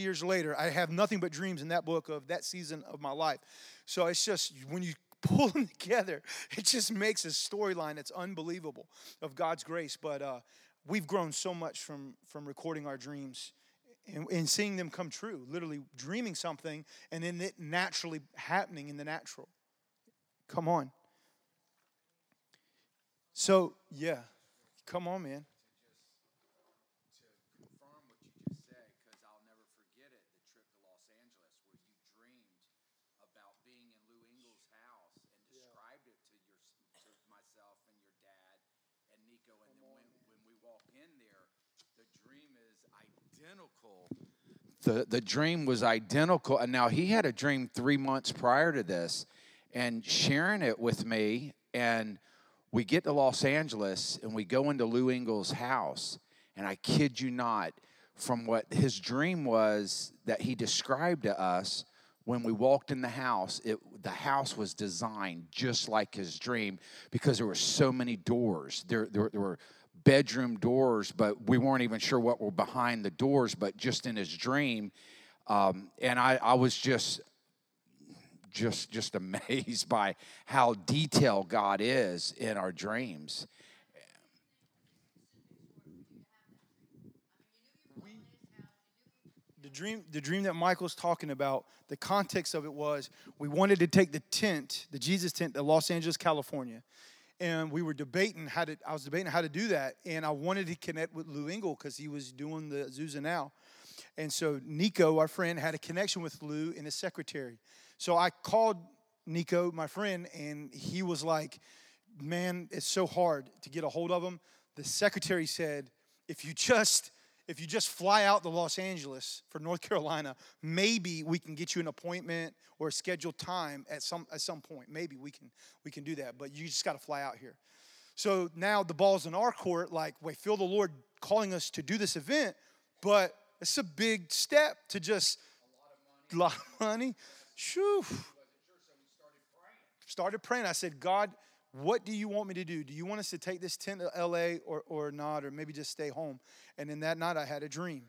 years later, I have nothing but dreams in that book of that season of my life. So it's just when you pull them together, it just makes a storyline that's unbelievable of God's grace. But we've grown so much from recording our dreams and seeing them come true, literally dreaming something and then it naturally happening in the natural. Come on. So, yeah. Come on, man. To confirm what you just said, because I'll never forget it, the trip to Los Angeles where you dreamed about being in Lou Engle's house and described it to myself and your dad and Nico. And then when we walk in there, the dream is identical. The dream was identical. And now he had a dream 3 months prior to this and sharing it with me. And we get to Los Angeles and we go into Lou Engle's house. And I kid you not, from what his dream was that he described to us, when we walked in the house, the house was designed just like his dream because there were so many doors. There were bedroom doors, but we weren't even sure what were behind the doors, but just in his dream. And I was just amazed by how detailed God is in our dreams. The dream that Michael's talking about, the context of it was we wanted to take the tent, the Jesus tent to Los Angeles, California. And we were debating how to, I was debating how to do that. And I wanted to connect with Lou Engle because he was doing the Azusa Now. And so Nico, our friend, had a connection with Lou and his secretary. So I called Nico, my friend, and he was like, man, it's so hard to get a hold of him. The secretary said, if you just fly out to Los Angeles for North Carolina, maybe we can get you an appointment or a scheduled time at some point. Maybe we can do that, but you just got to fly out here. So now the ball's in our court, like, we feel the Lord calling us to do this event, but it's a big step to just a lot of money. Shoo. Started praying. I said, God, what do you want me to do? Do you want us to take this tent to L.A. or not, or maybe just stay home? And in that night, I had a dream.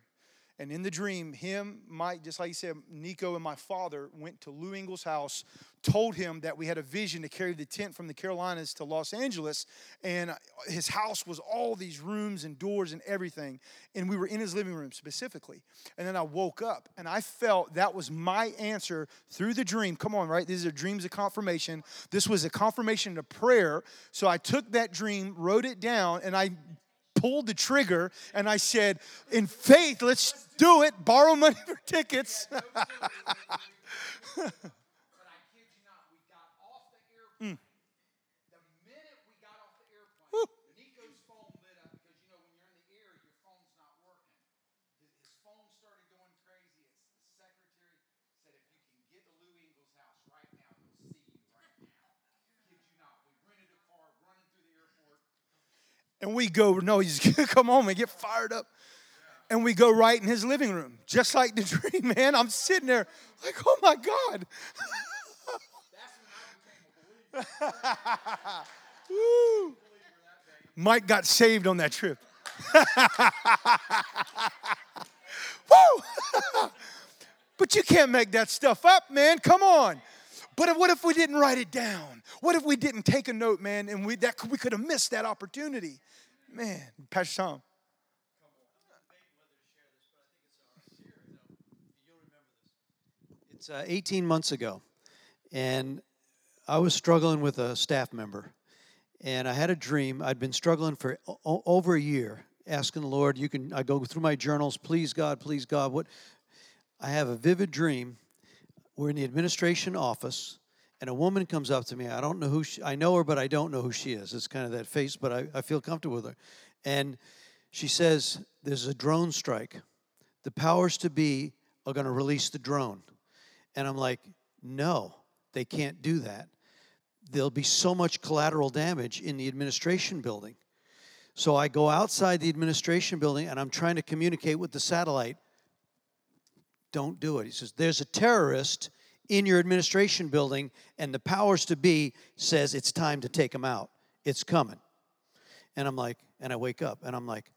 And in the dream, him, Mike, just like you said, Nico and my father went to Lou Engle's house, told him that we had a vision to carry the tent from the Carolinas to Los Angeles. And his house was all these rooms and doors and everything. And we were in his living room specifically. And then I woke up and I felt that was my answer through the dream. Come on, right? These are dreams of confirmation. This was a confirmation to prayer. So I took that dream, wrote it down, and I pulled the trigger, and I said, in faith, let's do it. Borrow money for tickets. But I kid you not, we got off the airplane. The minute we got off the airplane, Nico's phone lit up, because, you know, when you're in the air, your phone's not working. His phone started going crazy. The secretary said, if you can get to Lou Engle's house right now, we'll see you right now. I kid you not, we rented a car running through the airport. And we go, no, he's going to come home and get fired up. And we go right in his living room, just like the dream, man. I'm sitting there like, oh, my God. That's when I became a believer. Woo. Mike got saved on that trip. Woo. But you can't make that stuff up, man. Come on. But what if we didn't write it down? What if we didn't take a note, man, and we could have missed that opportunity? Man, Pastor Tom. It's 18 months ago, and I was struggling with a staff member, and I had a dream. I'd been struggling for over a year, asking the Lord, I go through my journals, please, God, what? I have a vivid dream. We're in the administration office, and a woman comes up to me. I don't know who I know her, but I don't know who she is. It's kind of that face, but I feel comfortable with her. And she says, there's a drone strike. The powers to be are going to release the drone. And I'm like, no, they can't do that. There'll be so much collateral damage in the administration building. So I go outside the administration building, and I'm trying to communicate with the satellite. Don't do it. He says, there's a terrorist in your administration building, and the powers to be says it's time to take him out. It's coming. And I'm like, and I wake up, and I'm like,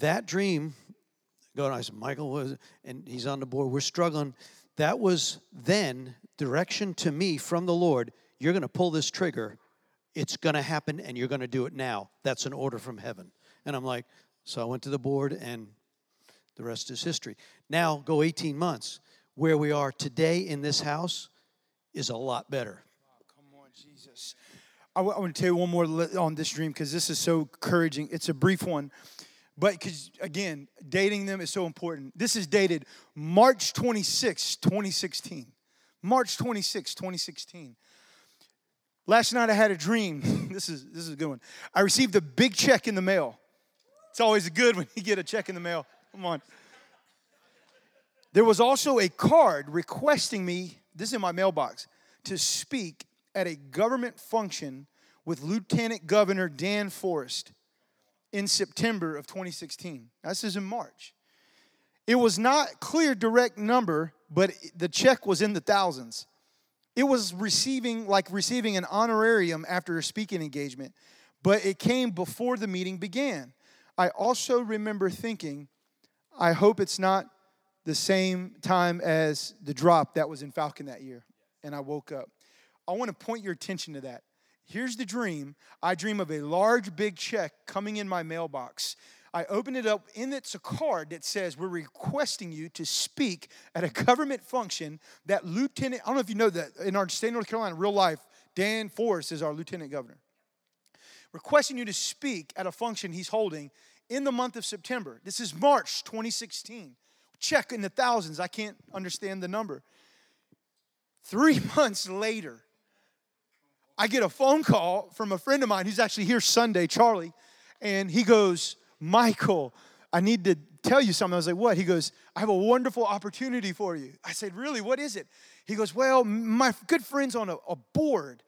that dream. Go and I said, Michael, what is it? And he's on the board. We're struggling. That was then direction to me from the Lord. You're going to pull this trigger. It's going to happen, and you're going to do it now. That's an order from heaven. And I'm like, so I went to the board, and the rest is history. Now, go 18 months. Where we are today in this house is a lot better. Oh, come on, Jesus. I want to tell you one more on this dream, because this is so encouraging. It's a brief one. But because, again, dating them is so important. This is dated March 26, 2016. March 26, 2016. Last night I had a dream. This is a good one. I received a big check in the mail. It's always good when you get a check in the mail. Come on. There was also a card requesting me, this is in my mailbox, to speak at a government function with Lieutenant Governor Dan Forrest in September of 2016. This is in March. It was not clear direct number, but the check was in the thousands. It was receiving an honorarium after a speaking engagement, but it came before the meeting began. I also remember thinking, I hope it's not the same time as the drop that was in Falcon that year. And I woke up. I want to point your attention to that. Here's the dream. I dream of a large, big check coming in my mailbox. I open it up, and it's a card that says, we're requesting you to speak at a government function that Lieutenant, I don't know if you know that, in our state of North Carolina, real life, Dan Forrest is our lieutenant governor. Requesting you to speak at a function he's holding in the month of September. This is March 2016. Check in the thousands. I can't understand the number. 3 months later, I get a phone call from a friend of mine who's actually here Sunday, Charlie, and he goes, Michael, I need to tell you something. I was like, what? He goes, I have a wonderful opportunity for you. I said, really? What is it? He goes, well, my good friend's on a board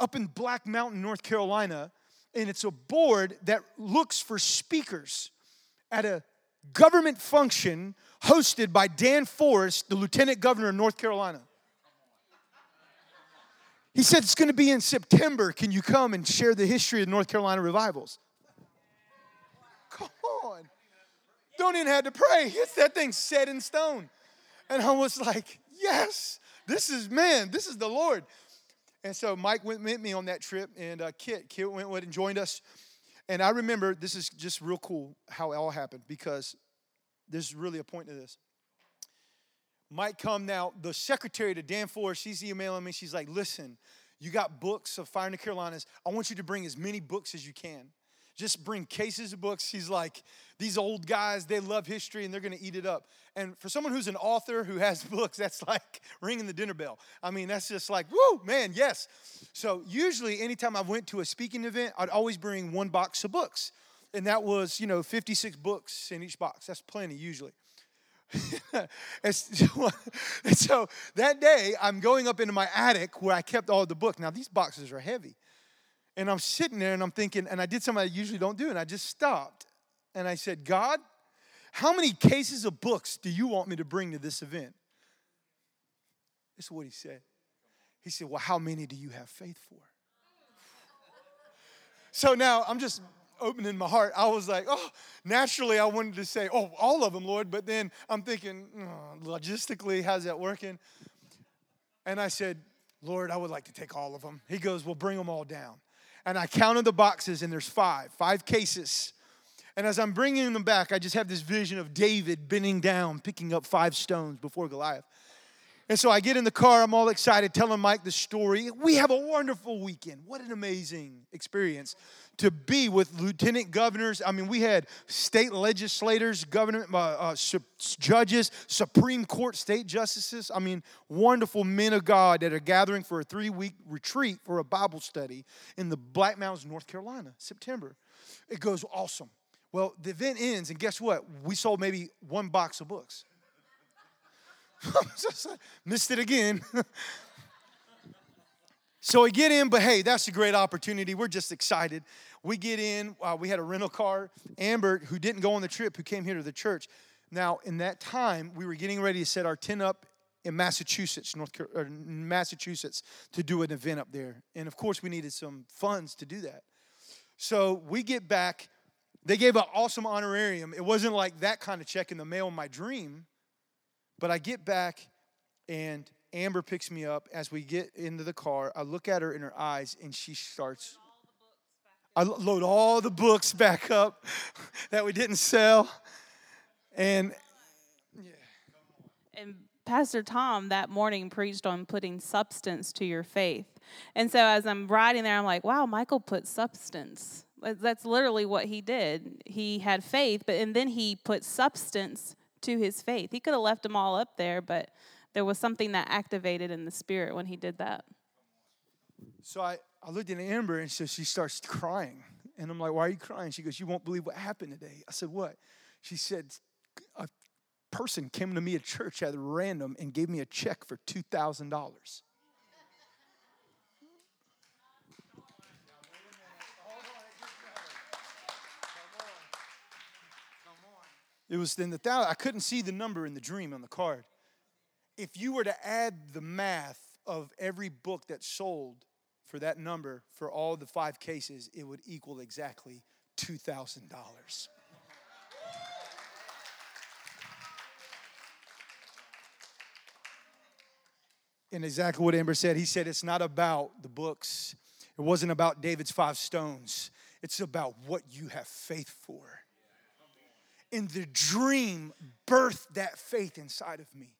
up in Black Mountain, North Carolina, and it's a board that looks for speakers at a government function hosted by Dan Forrest, the lieutenant governor of North Carolina. He said, it's going to be in September. Can you come and share the history of North Carolina revivals? Come on. Don't even have to pray. It's that thing set in stone. And I was like, yes, this is the Lord. And so Mike went with me on that trip, and Kit went with and joined us. And I remember, this is just real cool how it all happened, because there's really a point to this. Mike come now, the secretary to Dan Forrest, she's emailing me. She's like, listen, you got books of Fire in the Carolinas. I want you to bring as many books as you can. Just bring cases of books. She's like, these old guys, they love history, and they're going to eat it up. And for someone who's an author who has books, that's like ringing the dinner bell. I mean, that's just like, woo, man, yes. So usually anytime I went to a speaking event, I'd always bring one box of books. And that was, 56 books in each box. That's plenty usually. And so that day, I'm going up into my attic where I kept all the books. Now, these boxes are heavy. And I'm sitting there, and I'm thinking, and I did something I usually don't do, and I just stopped. And I said, God, how many cases of books do you want me to bring to this event? This is what he said. He said, well, how many do you have faith for? So now I'm just opening my heart. I was like, oh, naturally I wanted to say, oh, all of them, Lord. But then I'm thinking, logistically, how's that working? And I said, Lord, I would like to take all of them. He goes, well, bring them all down. And I counted the boxes, and there's five cases. And as I'm bringing them back, I just have this vision of David bending down, picking up 5 stones before Goliath. And so I get in the car. I'm all excited, telling Mike the story. We have a wonderful weekend. What an amazing experience to be with lieutenant governors. I mean, we had state legislators, government judges, Supreme Court state justices. I mean, wonderful men of God that are gathering for a 3-week retreat for a Bible study in the Black Mountains, North Carolina, September. It goes awesome. Well, the event ends, and guess what? We sold maybe one box of books. Missed it again. So we get in, but hey, that's a great opportunity. We're just excited. We get in. We had a rental car. Amber, who didn't go on the trip, who came here to the church. Now, in that time, we were getting ready to set our tent up in Massachusetts, Massachusetts, to do an event up there. And, of course, we needed some funds to do that. So we get back. They gave an awesome honorarium. It wasn't like that kind of check in the mail in my dream. But I get back, and Amber picks me up. As we get into the car, I look at her in her eyes, and she starts. I load all the books back up that we didn't sell. And Pastor Tom that morning preached on putting substance to your faith. And so as I'm riding there, I'm like, wow, Michael put substance. That's literally what he did. He had faith, and then he put substance to his faith. He could have left them all up there, but there was something that activated in the spirit when he did that. So I looked at Amber, and so she starts crying. And I'm like, why are you crying? She goes, you won't believe what happened today. I said, what? She said, a person came to me at church at random and gave me a check for $2,000. It was in the thousand. I couldn't see the number in the dream on the card. If you were to add the math of every book that sold for that number for all the 5 cases, it would equal exactly $2,000. And exactly what Amber said. He said it's not about the books. It wasn't about David's 5 stones. It's about what you have faith for. And the dream birthed that faith inside of me.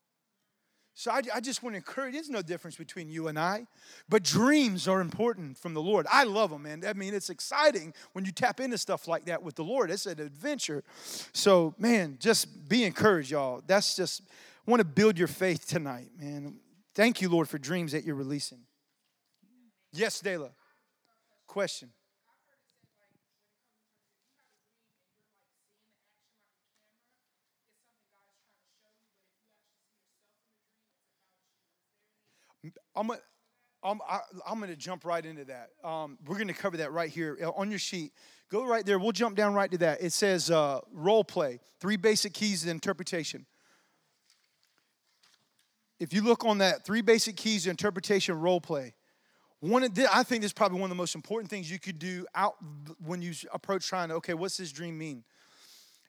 So I just want to encourage, there's no difference between you and I, but dreams are important from the Lord. I love them, man. I mean, it's exciting when you tap into stuff like that with the Lord. It's an adventure. So, man, just be encouraged, y'all. That's just, I want to build your faith tonight, man. Thank you, Lord, for dreams that you're releasing. Yes, Dela. Question. I'm going to jump right into that. We're going to cover that right here on your sheet. Go right there. We'll jump down right to that. It says role play, 3 basic keys to interpretation. If you look on that, 3 basic keys to interpretation, role play. I think this is probably one of the most important things you could do out when you approach trying to, okay, what's this dream mean?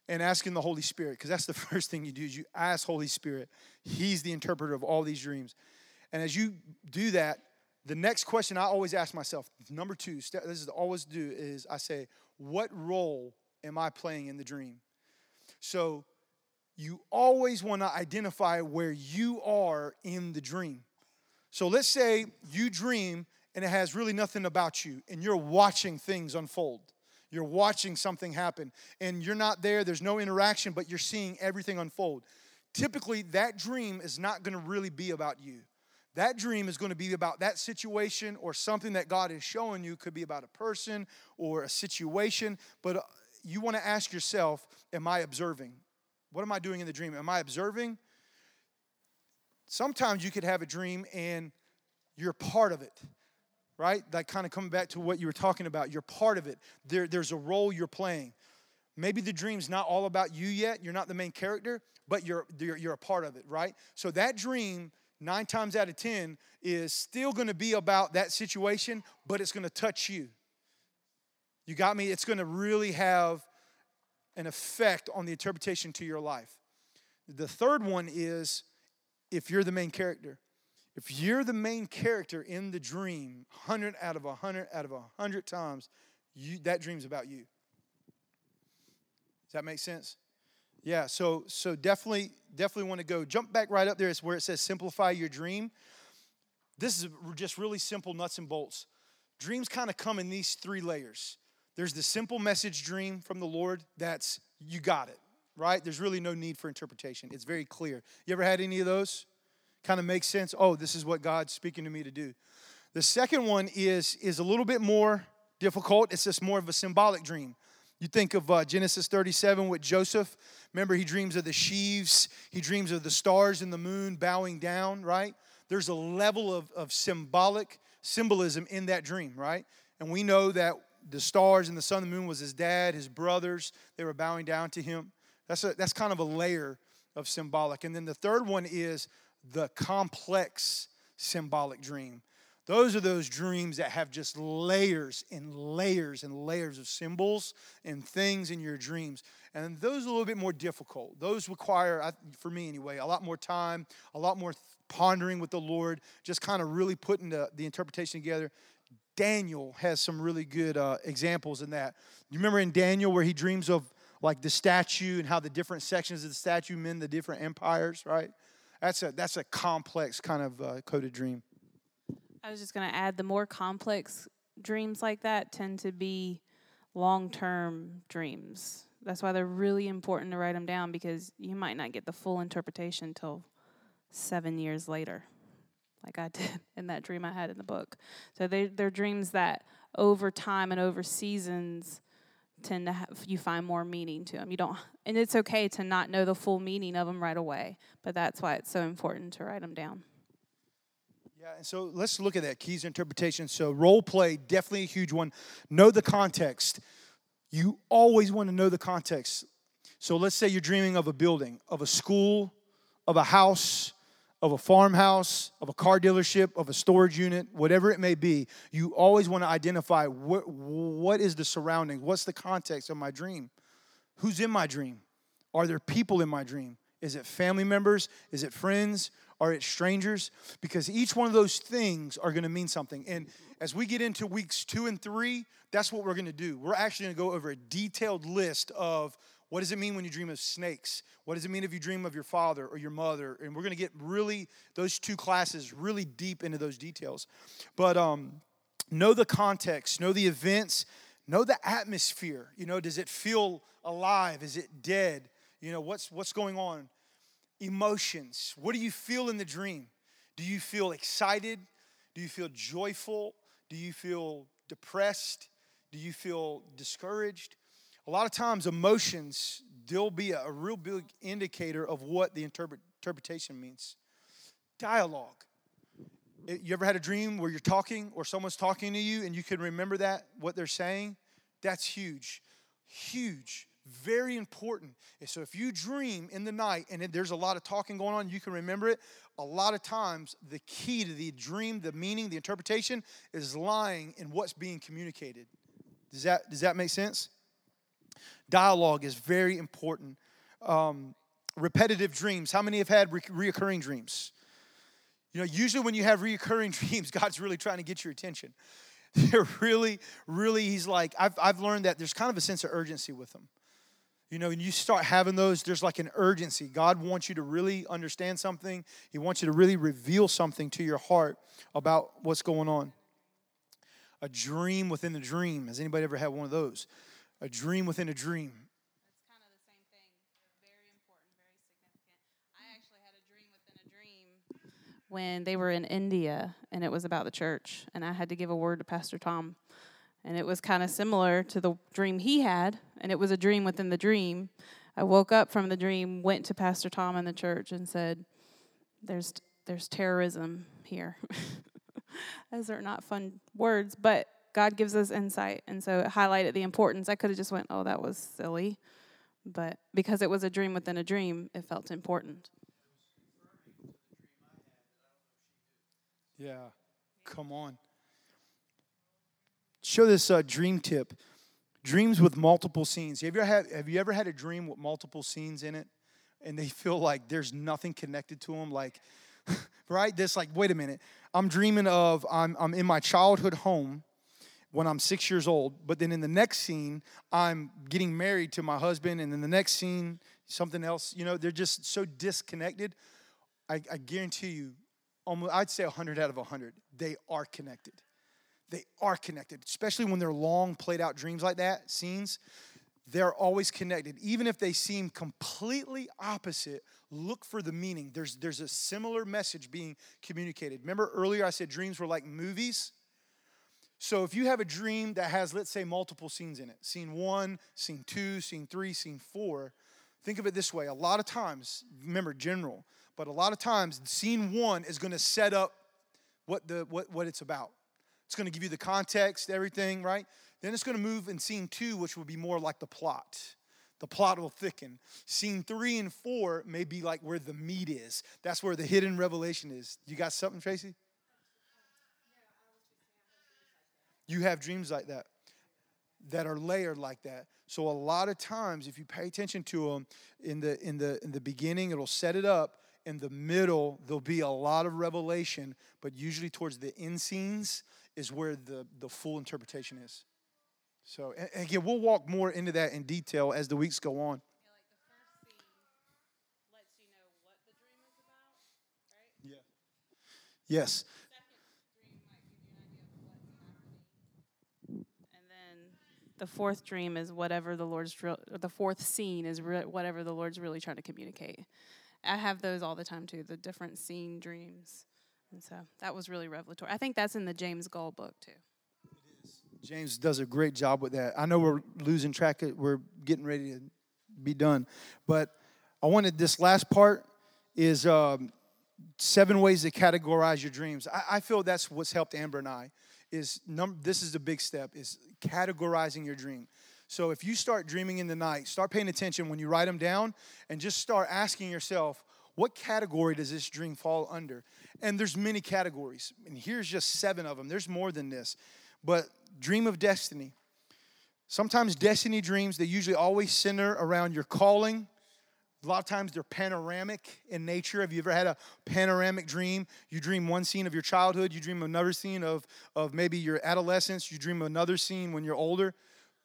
And asking the Holy Spirit, because that's the first thing you do is you ask Holy Spirit. He's the interpreter of all these dreams. And as you do that, the next question I always ask myself, number 2, this is always do, is I say, what role am I playing in the dream? So you always want to identify where you are in the dream. So let's say you dream and it has really nothing about you and you're watching things unfold. You're watching something happen and you're not there. There's no interaction, but you're seeing everything unfold. Typically, that dream is not going to really be about you. That dream is going to be about that situation or something that God is showing you. It could be about a person or a situation. But you want to ask yourself, am I observing? What am I doing in the dream? Am I observing? Sometimes you could have a dream and you're part of it, right? Like kind of coming back to what you were talking about. You're part of it. There's a role you're playing. Maybe the dream's not all about you yet. You're not the main character, but you're a part of it, right? So that dream, 9 times out of 10, is still going to be about that situation, but it's going to touch you. You got me? It's going to really have an effect on the interpretation to your life. The third one is if you're the main character. If you're the main character in the dream, 100 out of 100 times, that dream's about you. Does that make sense? Yeah, so definitely want to go. Jump back right up there. It's where it says simplify your dream. This is just really simple nuts and bolts. Dreams kind of come in these 3 layers. There's the simple message dream from the Lord. That's, you got it, right? There's really no need for interpretation. It's very clear. You ever had any of those? Kind of makes sense. Oh, this is what God's speaking to me to do. The second one is a little bit more difficult. It's just more of a symbolic dream. You think of Genesis 37 with Joseph. Remember, he dreams of the sheaves. He dreams of the stars and the moon bowing down, right? There's a level of symbolism in that dream, right? And we know that the stars and the sun and the moon was his dad, his brothers. They were bowing down to him. That's kind of a layer of symbolic. And then the third one is the complex symbolic dream. Those are those dreams that have just layers and layers and layers of symbols and things in your dreams. And those are a little bit more difficult. Those require, for me anyway, a lot more time, a lot more pondering with the Lord, just kind of really putting the interpretation together. Daniel has some really good examples in that. You remember in Daniel where he dreams of like the statue and how the different sections of the statue mean the different empires, right? That's a complex kind of coded dream. I was just going to add, the more complex dreams like that tend to be long-term dreams. That's why they're really important to write them down, because you might not get the full interpretation till 7 years later, like I did in that dream I had in the book. So they're dreams that over time and over seasons tend to have, you find more meaning to them. You don't, and it's okay to not know the full meaning of them right away, but that's why it's so important to write them down. And so let's look at that, keys to interpretation. So role play, definitely a huge one. Know the context. You always want to know the context. So let's say you're dreaming of a building, of a school, of a house, of a farmhouse, of a car dealership, of a storage unit, whatever it may be. You always want to identify what is the surrounding, what's the context of my dream? Who's in my dream? Are there people in my dream? Is it family members? Is it friends? Are it strangers? Because each one of those things are going to mean something. And as we get into weeks 2 and 3, that's what we're going to do. We're actually going to go over a detailed list of What does it mean when you dream of snakes? What does it mean if you dream of your father or your mother? And we're going to get really, those two classes, really deep into those details. But know the context, know the events, know the atmosphere. You know, does it feel alive? Is it dead? You know, what's going on? Emotions. What do you feel in the dream? Do you feel excited? Do you feel joyful? Do you feel depressed? Do you feel discouraged? A lot of times emotions, they'll be a real big indicator of what the interpretation means. Dialogue. You ever had a dream where you're talking or someone's talking to you and you can remember that, what they're saying? That's huge. Huge. Very important. And so if you dream in the night and there's a lot of talking going on, you can remember it. A lot of times the key to the dream, the meaning, the interpretation is lying in what's being communicated. Does that make sense? Dialogue is very important. Repetitive dreams. How many have had reoccurring dreams? You know, usually when you have reoccurring dreams, God's really trying to get your attention. They're really, really, he's like, I've learned that there's kind of a sense of urgency with them. You know, when you start having those, there's like an urgency. God wants you to really understand something. He wants you to really reveal something to your heart about what's going on. A dream within a dream. Has anybody ever had one of those? A dream within a dream. That's kind of the same thing. Very important, very significant. I actually had a dream within a dream when they were in India, and it was about the church, and I had to give a word to Pastor Tom. And it was kind of similar to the dream he had, and it was a dream within the dream. I woke up from the dream, went to Pastor Tom in the church, and said, there's terrorism here. Those are not fun words, but God gives us insight, and so it highlighted the importance. I could have just went, oh, that was silly, but because it was a dream within a dream, it felt important. Yeah, come on. Show this dream tip. Dreams with multiple scenes. Have you ever had a dream with multiple scenes in it? And they feel like there's nothing connected to them? Like, right? This like, wait a minute. I'm dreaming of, I'm in my childhood home when I'm 6 years old. But then in the next scene, I'm getting married to my husband. And then the next scene, something else. You know, they're just so disconnected. I guarantee you, I'd say 100 out of 100, they are connected. They are connected, especially when they're long, played-out dreams like that, scenes. They're always connected. Even if they seem completely opposite, look for the meaning. There's a similar message being communicated. Remember earlier I said dreams were like movies? So if you have a dream that has, let's say, multiple scenes in it, scene 1, scene 2, scene 3, scene 4, think of it this way. A lot of times, remember, general, but a lot of times scene 1 is going to set up what it's about. It's going to give you the context, everything, right? Then it's going to move in scene 2, which would be more like the plot. The plot will thicken. Scene 3 and 4 may be like where the meat is. That's where the hidden revelation is. You got something, Tracy? You have dreams like that, that are layered like that. So a lot of times, if you pay attention to them, in the beginning, it'll set it up. In the middle, there'll be a lot of revelation, but usually towards the end scenes is where the full interpretation is. So, and again, we'll walk more into that in detail as the weeks go on. Yeah, like the first scene lets you know what the dream is about, right? Yeah. Yes. The second dream might give you an idea of what's happening. And then the fourth dream is whatever the Lord's, or the fourth scene is whatever the Lord's really trying to communicate. I have those all the time, too, the different scene dreams. And so that was really revelatory. I think that's in the James Goll book, too. It is. James does a great job with that. I know we're losing track. We're getting ready to be done. But I wanted this last part is 7 ways to categorize your dreams. I feel that's what's helped Amber and I. This is the big step, is categorizing your dream. So if you start dreaming in the night, start paying attention when you write them down and just start asking yourself, what category does this dream fall under? And there's many categories. And here's just 7 of them. There's more than this. But dream of destiny. Sometimes destiny dreams, they usually always center around your calling. A lot of times they're panoramic in nature. Have you ever had a panoramic dream? You dream one scene of your childhood. You dream another scene of maybe your adolescence. You dream another scene when you're older.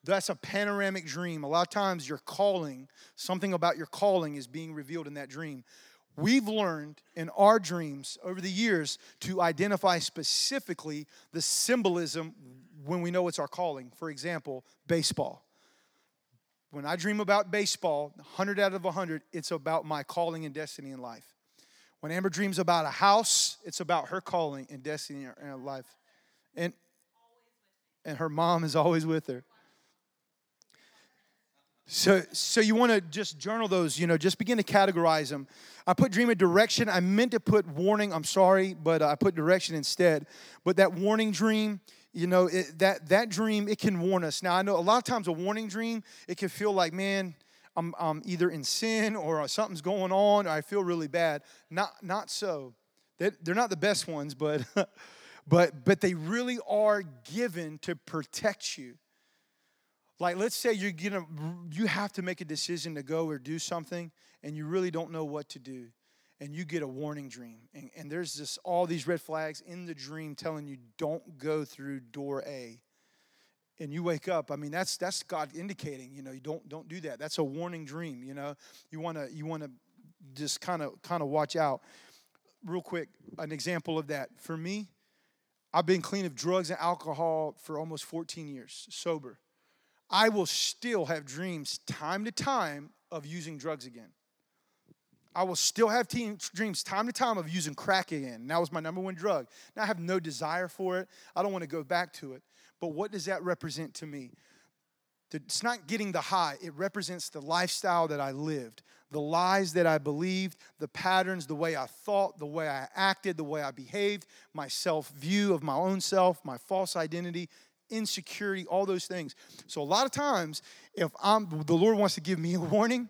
That's a panoramic dream. A lot of times your calling, something about your calling is being revealed in that dream. We've learned in our dreams over the years to identify specifically the symbolism when we know it's our calling. For example, baseball. When I dream about baseball, 100 out of 100, it's about my calling and destiny in life. When Amber dreams about a house, it's about her calling and destiny in her life. And her mom is always with her. So you want to just journal those, just begin to categorize them. I put dream of direction. I meant to put warning. I'm sorry, but I put direction instead. But that warning dream, that dream, it can warn us. Now, I know a lot of times a warning dream, it can feel like, man, I'm either in sin or something's going on or I feel really bad. Not so. They're not the best ones, but but they really are given to protect you. Like, let's say you have to make a decision to go or do something, and you really don't know what to do, and you get a warning dream. And there's just all these red flags in the dream telling you don't go through door A. And you wake up. I mean, that's God indicating, you don't do that. That's a warning dream, You wanna just kind of watch out. Real quick, an example of that. For me, I've been clean of drugs and alcohol for almost 14 years, sober. I will still have dreams time to time of using drugs again. I will still have dreams time to time of using crack again. That was my number one drug. Now I have no desire for it. I don't want to go back to it. But what does that represent to me? It's not getting the high. It represents the lifestyle that I lived, the lies that I believed, the patterns, the way I thought, the way I acted, the way I behaved, my self-view of my own self, my false identity, insecurity, all those things. So a lot of times, if the Lord wants to give me a warning,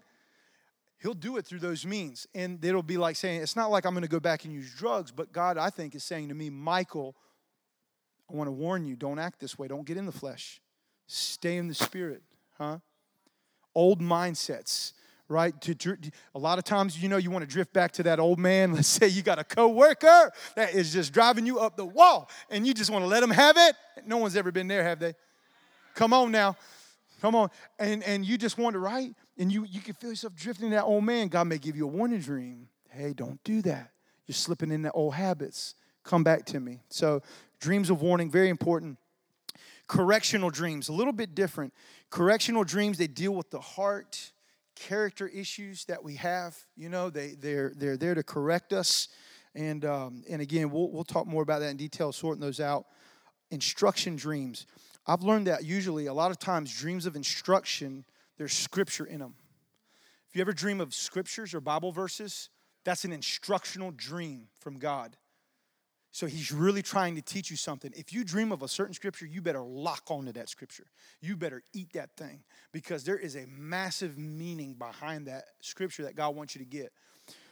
He'll do it through those means. And it'll be like saying, it's not like I'm going to go back and use drugs, but God, I think, is saying to me, Michael, I want to warn you, don't act this way. Don't get in the flesh. Stay in the spirit, Old mindsets, right? A lot of times, you want to drift back to that old man. Let's say you got a coworker that is just driving you up the wall, and you just want to let them have it. No one's ever been there, have they? Come on now. Come on. And you just want to, right? And you can feel yourself drifting to that old man. God may give you a warning dream. Hey, don't do that. You're slipping into old habits. Come back to me. So dreams of warning, very important. Correctional dreams, a little bit different. Correctional dreams, they deal with the heart, character issues that we have. They're there to correct us. And again, we'll talk more about that in detail, sorting those out. Instruction dreams. I've learned that usually a lot of times dreams of instruction, there's scripture in them. If you ever dream of scriptures or Bible verses, that's an instructional dream from God. So He's really trying to teach you something. If you dream of a certain scripture, you better lock onto that scripture. You better eat that thing because there is a massive meaning behind that scripture that God wants you to get.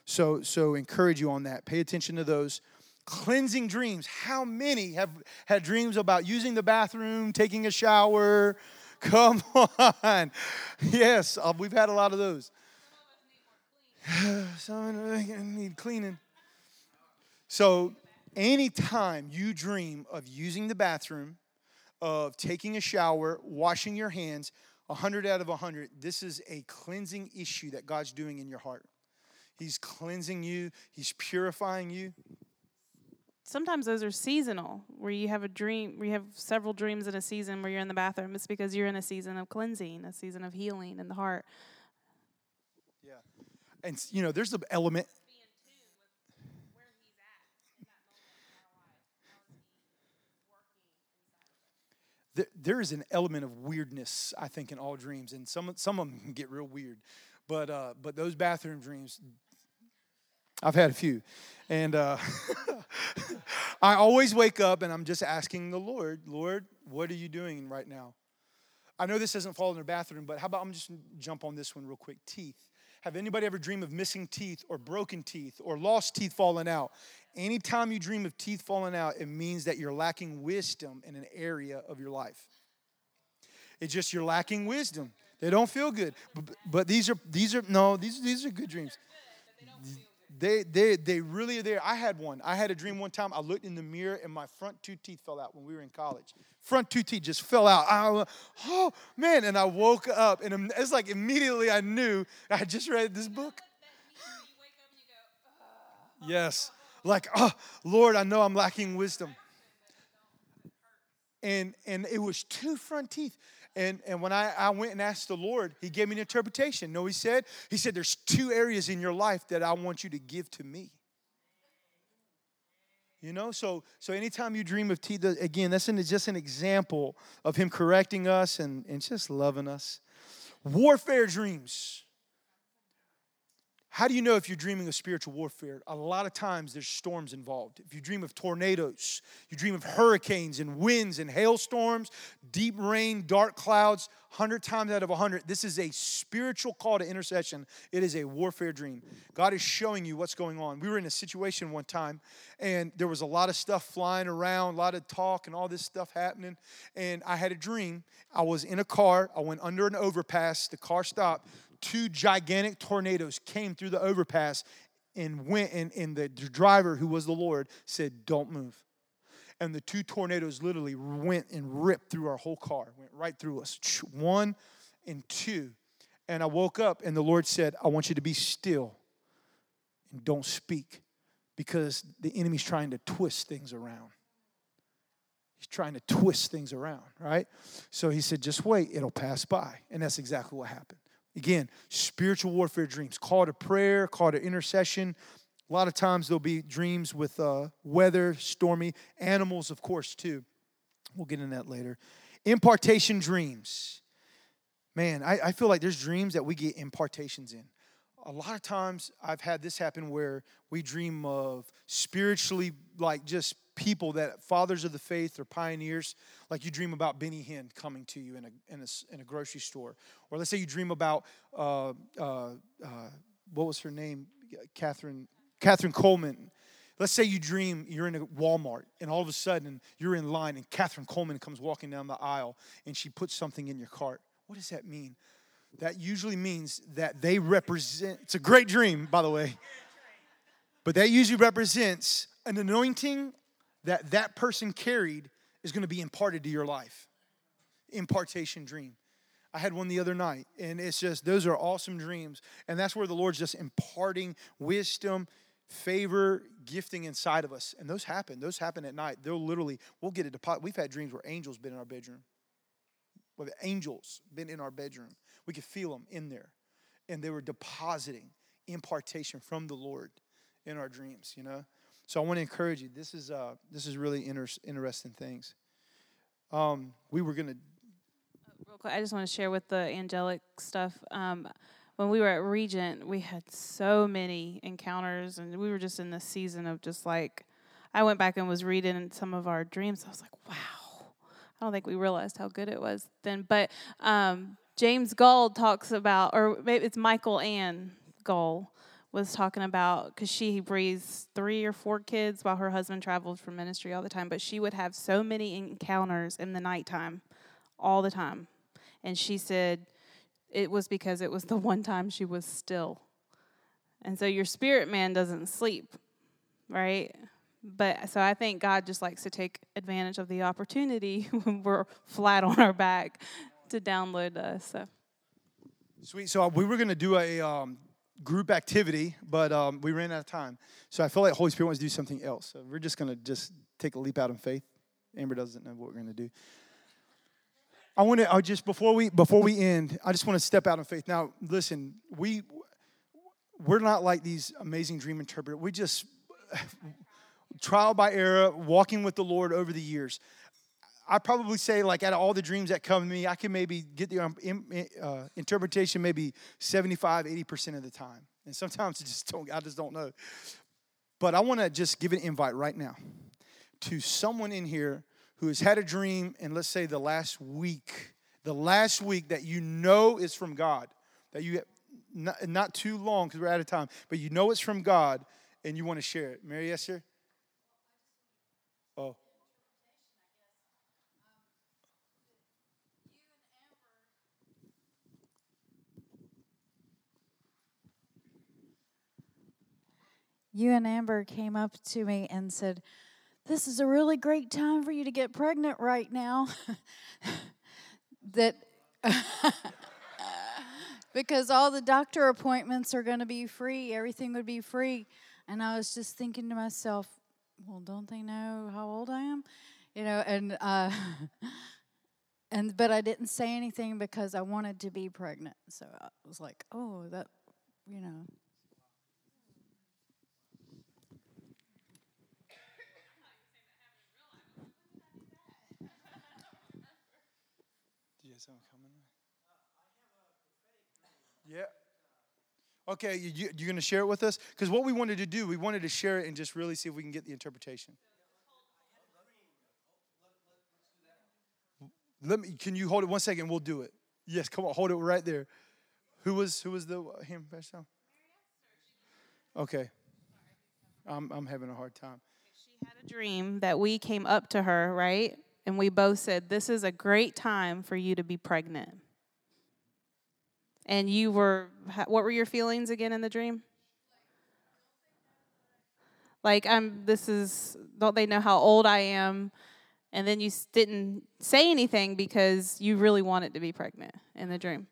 So encourage you on that. Pay attention to those. Cleansing dreams. How many have had dreams about using the bathroom, taking a shower? Come on. Yes, we've had a lot of those. Some of us need cleaning. So anytime you dream of using the bathroom, of taking a shower, washing your hands, 100 out of 100, this is a cleansing issue that God's doing in your heart. He's cleansing you. He's purifying you. Sometimes those are seasonal, where you have a dream, where you have several dreams in a season where you're in the bathroom. It's because you're in a season of cleansing, a season of healing in the heart. Yeah. And, there's the element. There is an element of weirdness, I think, in all dreams. And some of them can get real weird. But those bathroom dreams, I've had a few. And I always wake up and I'm just asking the Lord, Lord, what are you doing right now? I know this doesn't fall in the bathroom, but how about I'm just jump on this one real quick. Teeth. Have anybody ever dreamed of missing teeth or broken teeth or lost teeth falling out? Anytime you dream of teeth falling out, it means that you're lacking wisdom in an area of your life. It's just you're lacking wisdom. They don't feel good. But these are good dreams. they really are there. I had one. I had a dream one time. I looked in the mirror and my front two teeth fell out when we were in college. Front two teeth just fell out. I went, oh, man. And I woke up and it's like immediately I knew I just read this book. Yes. Like, oh, Lord, I know I'm lacking wisdom. And it was two front teeth. And when I went and asked the Lord, he gave me an interpretation. No, he said, there's two areas in your life that I want you to give to me. You know, so anytime you dream of teeth, again, that's just an example of him correcting us and just loving us. Warfare dreams. How do you know if you're dreaming of spiritual warfare? A lot of times there's storms involved. If you dream of tornadoes, you dream of hurricanes and winds and hailstorms, deep rain, dark clouds, 100 times out of 100, this is a spiritual call to intercession. It is a warfare dream. God is showing you what's going on. We were in a situation one time, and there was a lot of stuff flying around, a lot of talk and all this stuff happening, and I had a dream. I was in a car. I went under an overpass. The car stopped. Two gigantic tornadoes came through the overpass and went, and the driver, who was the Lord, said, don't move. And the two tornadoes literally went and ripped through our whole car, went right through us, one and two. And I woke up, and the Lord said, I want you to be still and don't speak because the enemy's trying to twist things around. He's trying to twist things around, right? So he said, just wait, it'll pass by. And that's exactly what happened. Again, spiritual warfare dreams, call to prayer, call to intercession. A lot of times there'll be dreams with weather, stormy, animals, of course, too. We'll get into that later. Impartation dreams. Man, I feel like there's dreams that we get impartations in. A lot of times I've had this happen where we dream of spiritually, like just people that fathers of the faith or pioneers, like you dream about Benny Hinn coming to you in a grocery store. Or let's say you dream about, what was her name? Catherine Coleman. Let's say you dream you're in a Walmart and all of a sudden you're in line and Catherine Coleman comes walking down the aisle and she puts something in your cart. What does that mean? That usually means that they represent, it's a great dream, by the way, but that usually represents an anointing that person carried is going to be imparted to your life. Impartation dream. I had one the other night, and it's just, those are awesome dreams, and that's where the Lord's just imparting wisdom, favor, gifting inside of us, and those happen. Those happen at night. They'll literally, we'll get a deposit. We've had dreams where angels been in our bedroom. Well, angels been in our bedroom. We could feel them in there, and they were depositing impartation from the Lord in our dreams, you know? So I want to encourage you. This is really interesting things. We were going to real quick. I just want to share with the angelic stuff. When we were at Regent, we had so many encounters, and we were just in this season of just like, I went back and was reading some of our dreams. I was like, wow, I don't think we realized how good it was then. But James Goll talks about, or maybe it's Michal Ann Goll, was talking about, because she raised 3 or 4 kids while her husband traveled for ministry all the time, but she would have so many encounters in the nighttime all the time. And she said it was because it was the one time she was still. And so your spirit man doesn't sleep, right? But so I think God just likes to take advantage of the opportunity when we're flat on our back to download us. So. Sweet. So we were going to do a group activity, but we ran out of time. So I feel like Holy Spirit wants to do something else. So we're just going to take a leap out in faith. Amber doesn't know what we're going to do. I just before we end, I just want to step out in faith. Now, listen, we're not like these amazing dream interpreters. We just trial by error, walking with the Lord over the years. I probably say, like, out of all the dreams that come to me, I can maybe get the interpretation maybe 75, 80% of the time. And sometimes I just don't know. But I want to just give an invite right now to someone in here who has had a dream, and let's say the last week that you know is from God, that you, not too long because we're out of time, but you know it's from God and you want to share it. Mary, yes, sir? Oh. you and Amber came up to me and said, this is a really great time for you to get pregnant right now. That because all the doctor appointments are going to be free, everything would be free. And I was just thinking to myself, well, don't they know how old I am? You know, and but I didn't say anything because I wanted to be pregnant. So I was like, oh, that, you know. Yeah. Okay, you're going to share it with us? Because what we wanted to do, we wanted to share it and just really see if we can get the interpretation. Can you hold it 1 second? We'll do it. Yes, come on, hold it right there. Who was the hymn? Okay. I'm having a hard time. She had a dream that we came up to her, right? And we both said, this is a great time for you to be pregnant. And you were, what were your feelings again in the dream? Like, don't they know how old I am? And then you didn't say anything because you really wanted to be pregnant in the dream.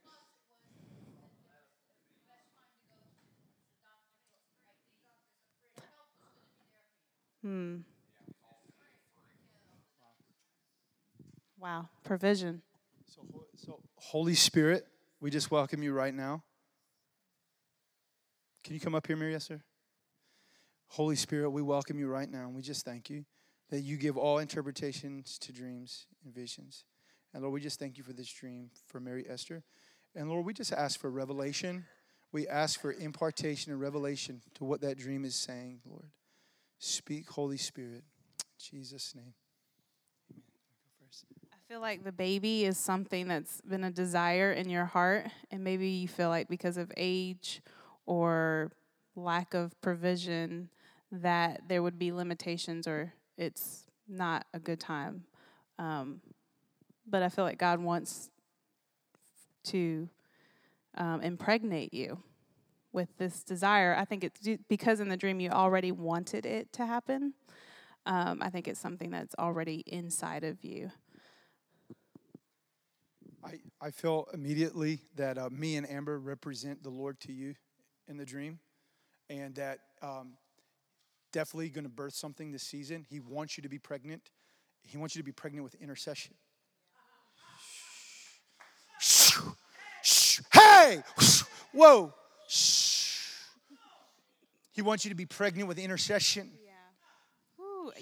Wow, provision. So Holy Spirit. We just welcome you right now. Can you come up here, Mary? Yes, sir. Holy Spirit, we welcome you right now, and we just thank you that you give all interpretations to dreams and visions. And, Lord, we just thank you for this dream for Mary Esther. And, Lord, we just ask for revelation. We ask for impartation and revelation to what that dream is saying, Lord. Speak, Holy Spirit, in Jesus' name. I feel like the baby is something that's been a desire in your heart, and maybe you feel like because of age or lack of provision that there would be limitations or it's not a good time. But I feel like God wants to impregnate you with this desire. I think it's because in the dream you already wanted it to happen. I think it's something that's already inside of you. I felt immediately that me and Amber represent the Lord to you in the dream, and that definitely going to birth something this season. He wants you to be pregnant. He wants you to be pregnant with intercession. Hey! Whoa! He wants you to be pregnant with intercession.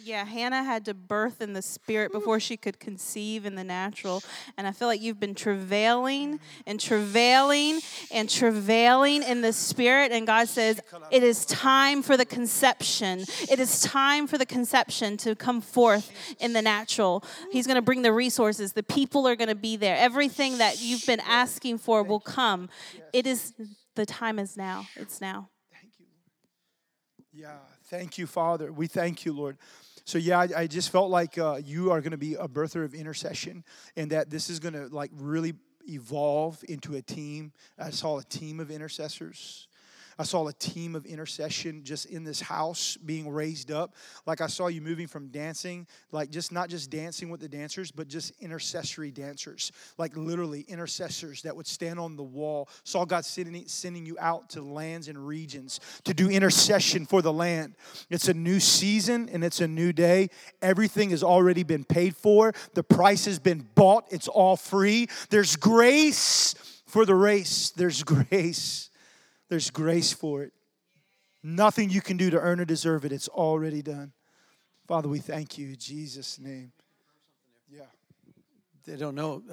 Yeah, Hannah had to birth in the spirit before she could conceive in the natural. And I feel like you've been travailing and travailing and travailing in the spirit. And God says, it is time for the conception. It is time for the conception to come forth in the natural. He's going to bring the resources. The people are going to be there. Everything that you've been asking for will come. The time is now. It's now. Thank you. Yeah. Thank you, Father. We thank you, Lord. So, yeah, I just felt like you are going to be a birther of intercession, and that this is going to, like, really evolve into a team. I saw a team of intercessors. I saw a team of intercession just in this house being raised up. Like, I saw you moving from dancing, like, just not just dancing with the dancers, but just intercessory dancers, like literally intercessors that would stand on the wall. Saw God sending you out to lands and regions to do intercession for the land. It's a new season and it's a new day. Everything has already been paid for. The price has been bought. It's all free. There's grace for the race. There's grace. There's grace for it. Nothing you can do to earn or deserve it. It's already done. Father, we thank you in Jesus' name. Yeah. They don't know,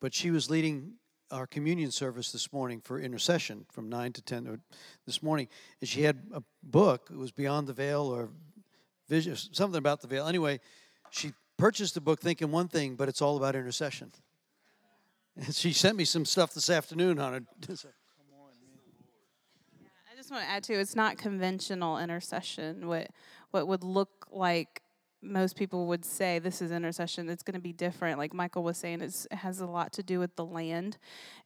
but she was leading our communion service this morning for intercession from 9 to 10 this morning. And she had a book. It was Beyond the Veil or Vision, something about the veil. Anyway, she purchased the book thinking one thing, but it's all about intercession. And she sent me some stuff this afternoon on it. I just want to add, too, it's not conventional intercession, what would look like most people would say this is intercession. It's going to be different. Like Michael was saying, it has a lot to do with the land.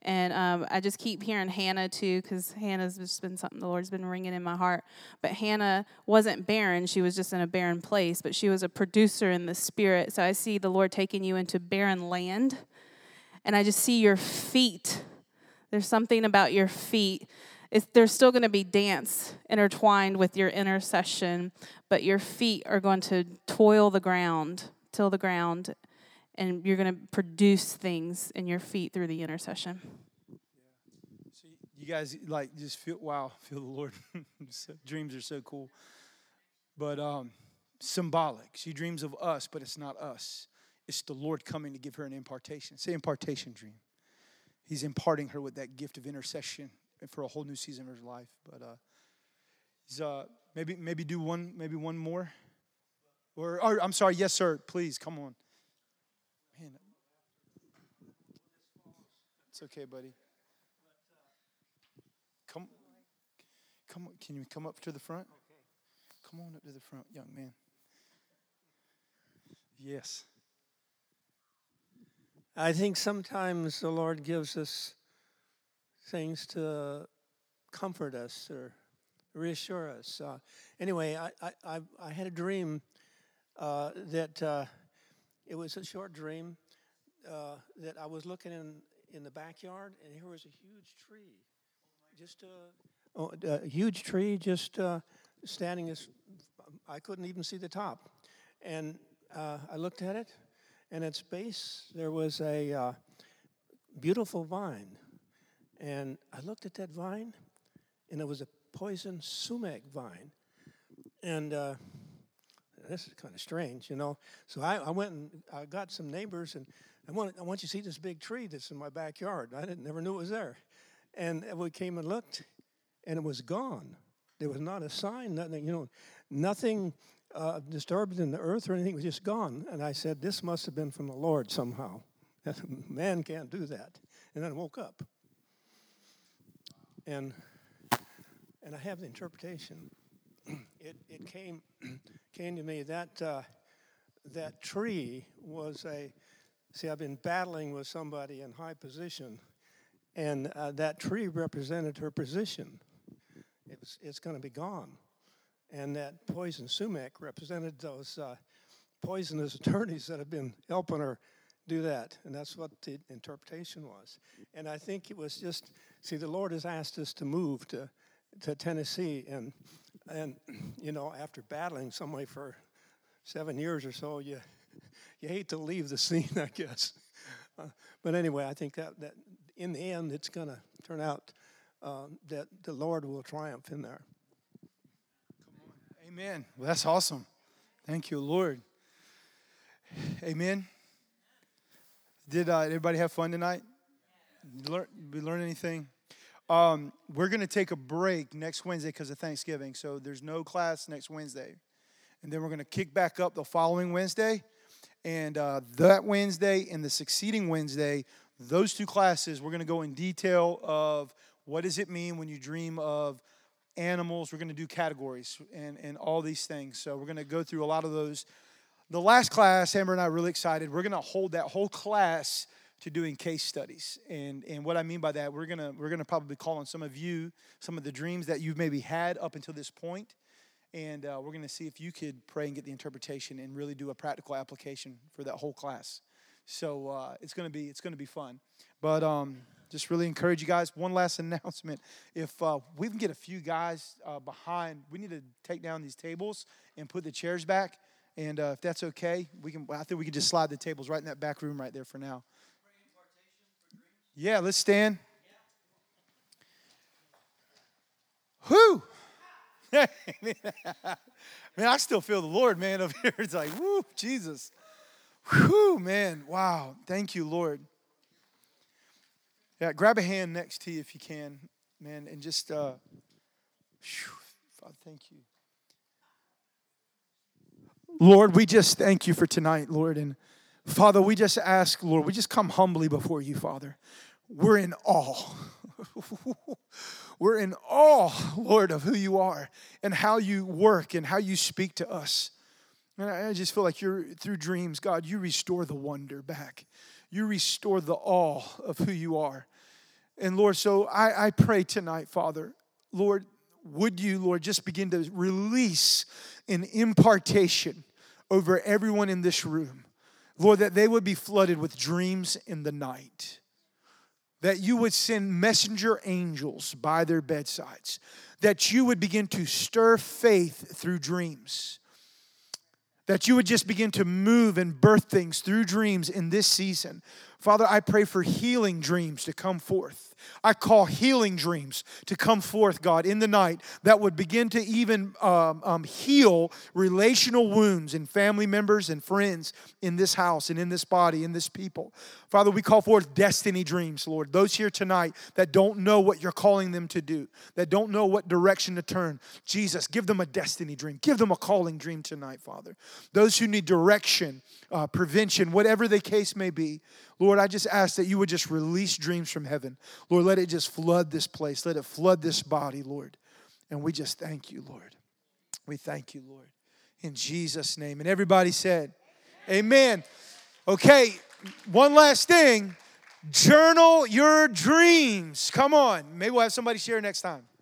And I just keep hearing Hannah, too, because Hannah's just been something the Lord's been ringing in my heart. But Hannah wasn't barren. She was just in a barren place, but she was a producer in the Spirit. So I see the Lord taking you into barren land, and I just see your feet. There's something about your feet. There's still going to be dance intertwined with your intercession, but your feet are going to till the ground, and you're going to produce things in your feet through the intercession. Yeah. So you guys, like, just feel the Lord. Dreams are so cool. But symbolic. She dreams of us, but it's not us. It's the Lord coming to give her an impartation. Say impartation dream. He's imparting her with that gift of intercession for a whole new season of his life. But maybe do one more. Or I'm sorry, yes, sir, please, come on. Man. It's okay, buddy. Come on, can you come up to the front? Come on up to the front, young man. Yes. I think sometimes the Lord gives us things to comfort us or reassure us. Anyway, I had a dream that it was a short dream that I was looking in the backyard, and here was a huge tree, standing. I couldn't even see the top, and I looked at it, and its base there was a beautiful vine. And I looked at that vine, and it was a poison sumac vine. And this is kind of strange, you know. So I went and I got some neighbors, and I want you to see this big tree that's in my backyard. I never knew it was there. And we came and looked, and it was gone. There was not a sign, nothing, you know, nothing disturbed in the earth or anything. It was just gone. And I said, this must have been from the Lord somehow. Man can't do that. And then I woke up. And I have the interpretation. It came to me that that tree was I've been battling with somebody in high position, and that tree represented her position. It's going to be gone, and that poison sumac represented those poisonous attorneys that have been helping her do that, and that's what the interpretation was. And I think it was just, see, the Lord has asked us to move to Tennessee, and you know, after battling some way for 7 years or so, you hate to leave the scene, I guess. But anyway, I think that in the end, it's going to turn out that the Lord will triumph in there. Come on. Amen. Well, that's awesome. Thank you, Lord. Amen. Did everybody have fun tonight? Did we learn anything? We're going to take a break next Wednesday because of Thanksgiving, so there's no class next Wednesday. And then we're going to kick back up the following Wednesday. And that Wednesday and the succeeding Wednesday, those two classes, we're going to go in detail of what does it mean when you dream of animals. We're going to do categories and all these things. So we're going to go through a lot of those. The last class, Amber and I are really excited. We're going to hold that whole class to doing case studies. And what I mean by that, we're gonna probably call on some of you, some of the dreams that you've maybe had up until this point. And we're going to see if you could pray and get the interpretation and really do a practical application for that whole class. So it's going to be fun. But just really encourage you guys. One last announcement. If we can get a few guys behind, we need to take down these tables and put the chairs back. And if that's okay, I think we can just slide the tables right in that back room right there for now. Yeah, let's stand. Whoo! Man, I still feel the Lord, man, up here. It's like, whoo, Jesus. Whoo, man, wow. Thank you, Lord. Yeah, grab a hand next to you if you can, man, and just, Father, thank you. Lord, we just thank you for tonight, Lord. And Father, we just ask, Lord, we just come humbly before you, Father. We're in awe. We're in awe, Lord, of who you are and how you work and how you speak to us. And I just feel like through dreams, God, you restore the wonder back. You restore the awe of who you are. And Lord, so I pray tonight, Father, Lord, would you, Lord, just begin to release an impartation over everyone in this room. Lord, that they would be flooded with dreams in the night. That you would send messenger angels by their bedsides. That you would begin to stir faith through dreams. That you would just begin to move and birth things through dreams in this season. Father, I pray for healing dreams to come forth. I call healing dreams to come forth, God, in the night that would begin to even heal relational wounds in family members and friends in this house and in this body, in this people. Father, we call forth destiny dreams, Lord. Those here tonight that don't know what you're calling them to do, that don't know what direction to turn. Jesus, give them a destiny dream. Give them a calling dream tonight, Father. Those who need direction, prevention, whatever the case may be, Lord, I just ask that you would just release dreams from heaven. Lord, let it just flood this place. Let it flood this body, Lord. And we just thank you, Lord. We thank you, Lord. In Jesus' name. And everybody said, amen. Okay, one last thing. Journal your dreams. Come on. Maybe we'll have somebody share next time.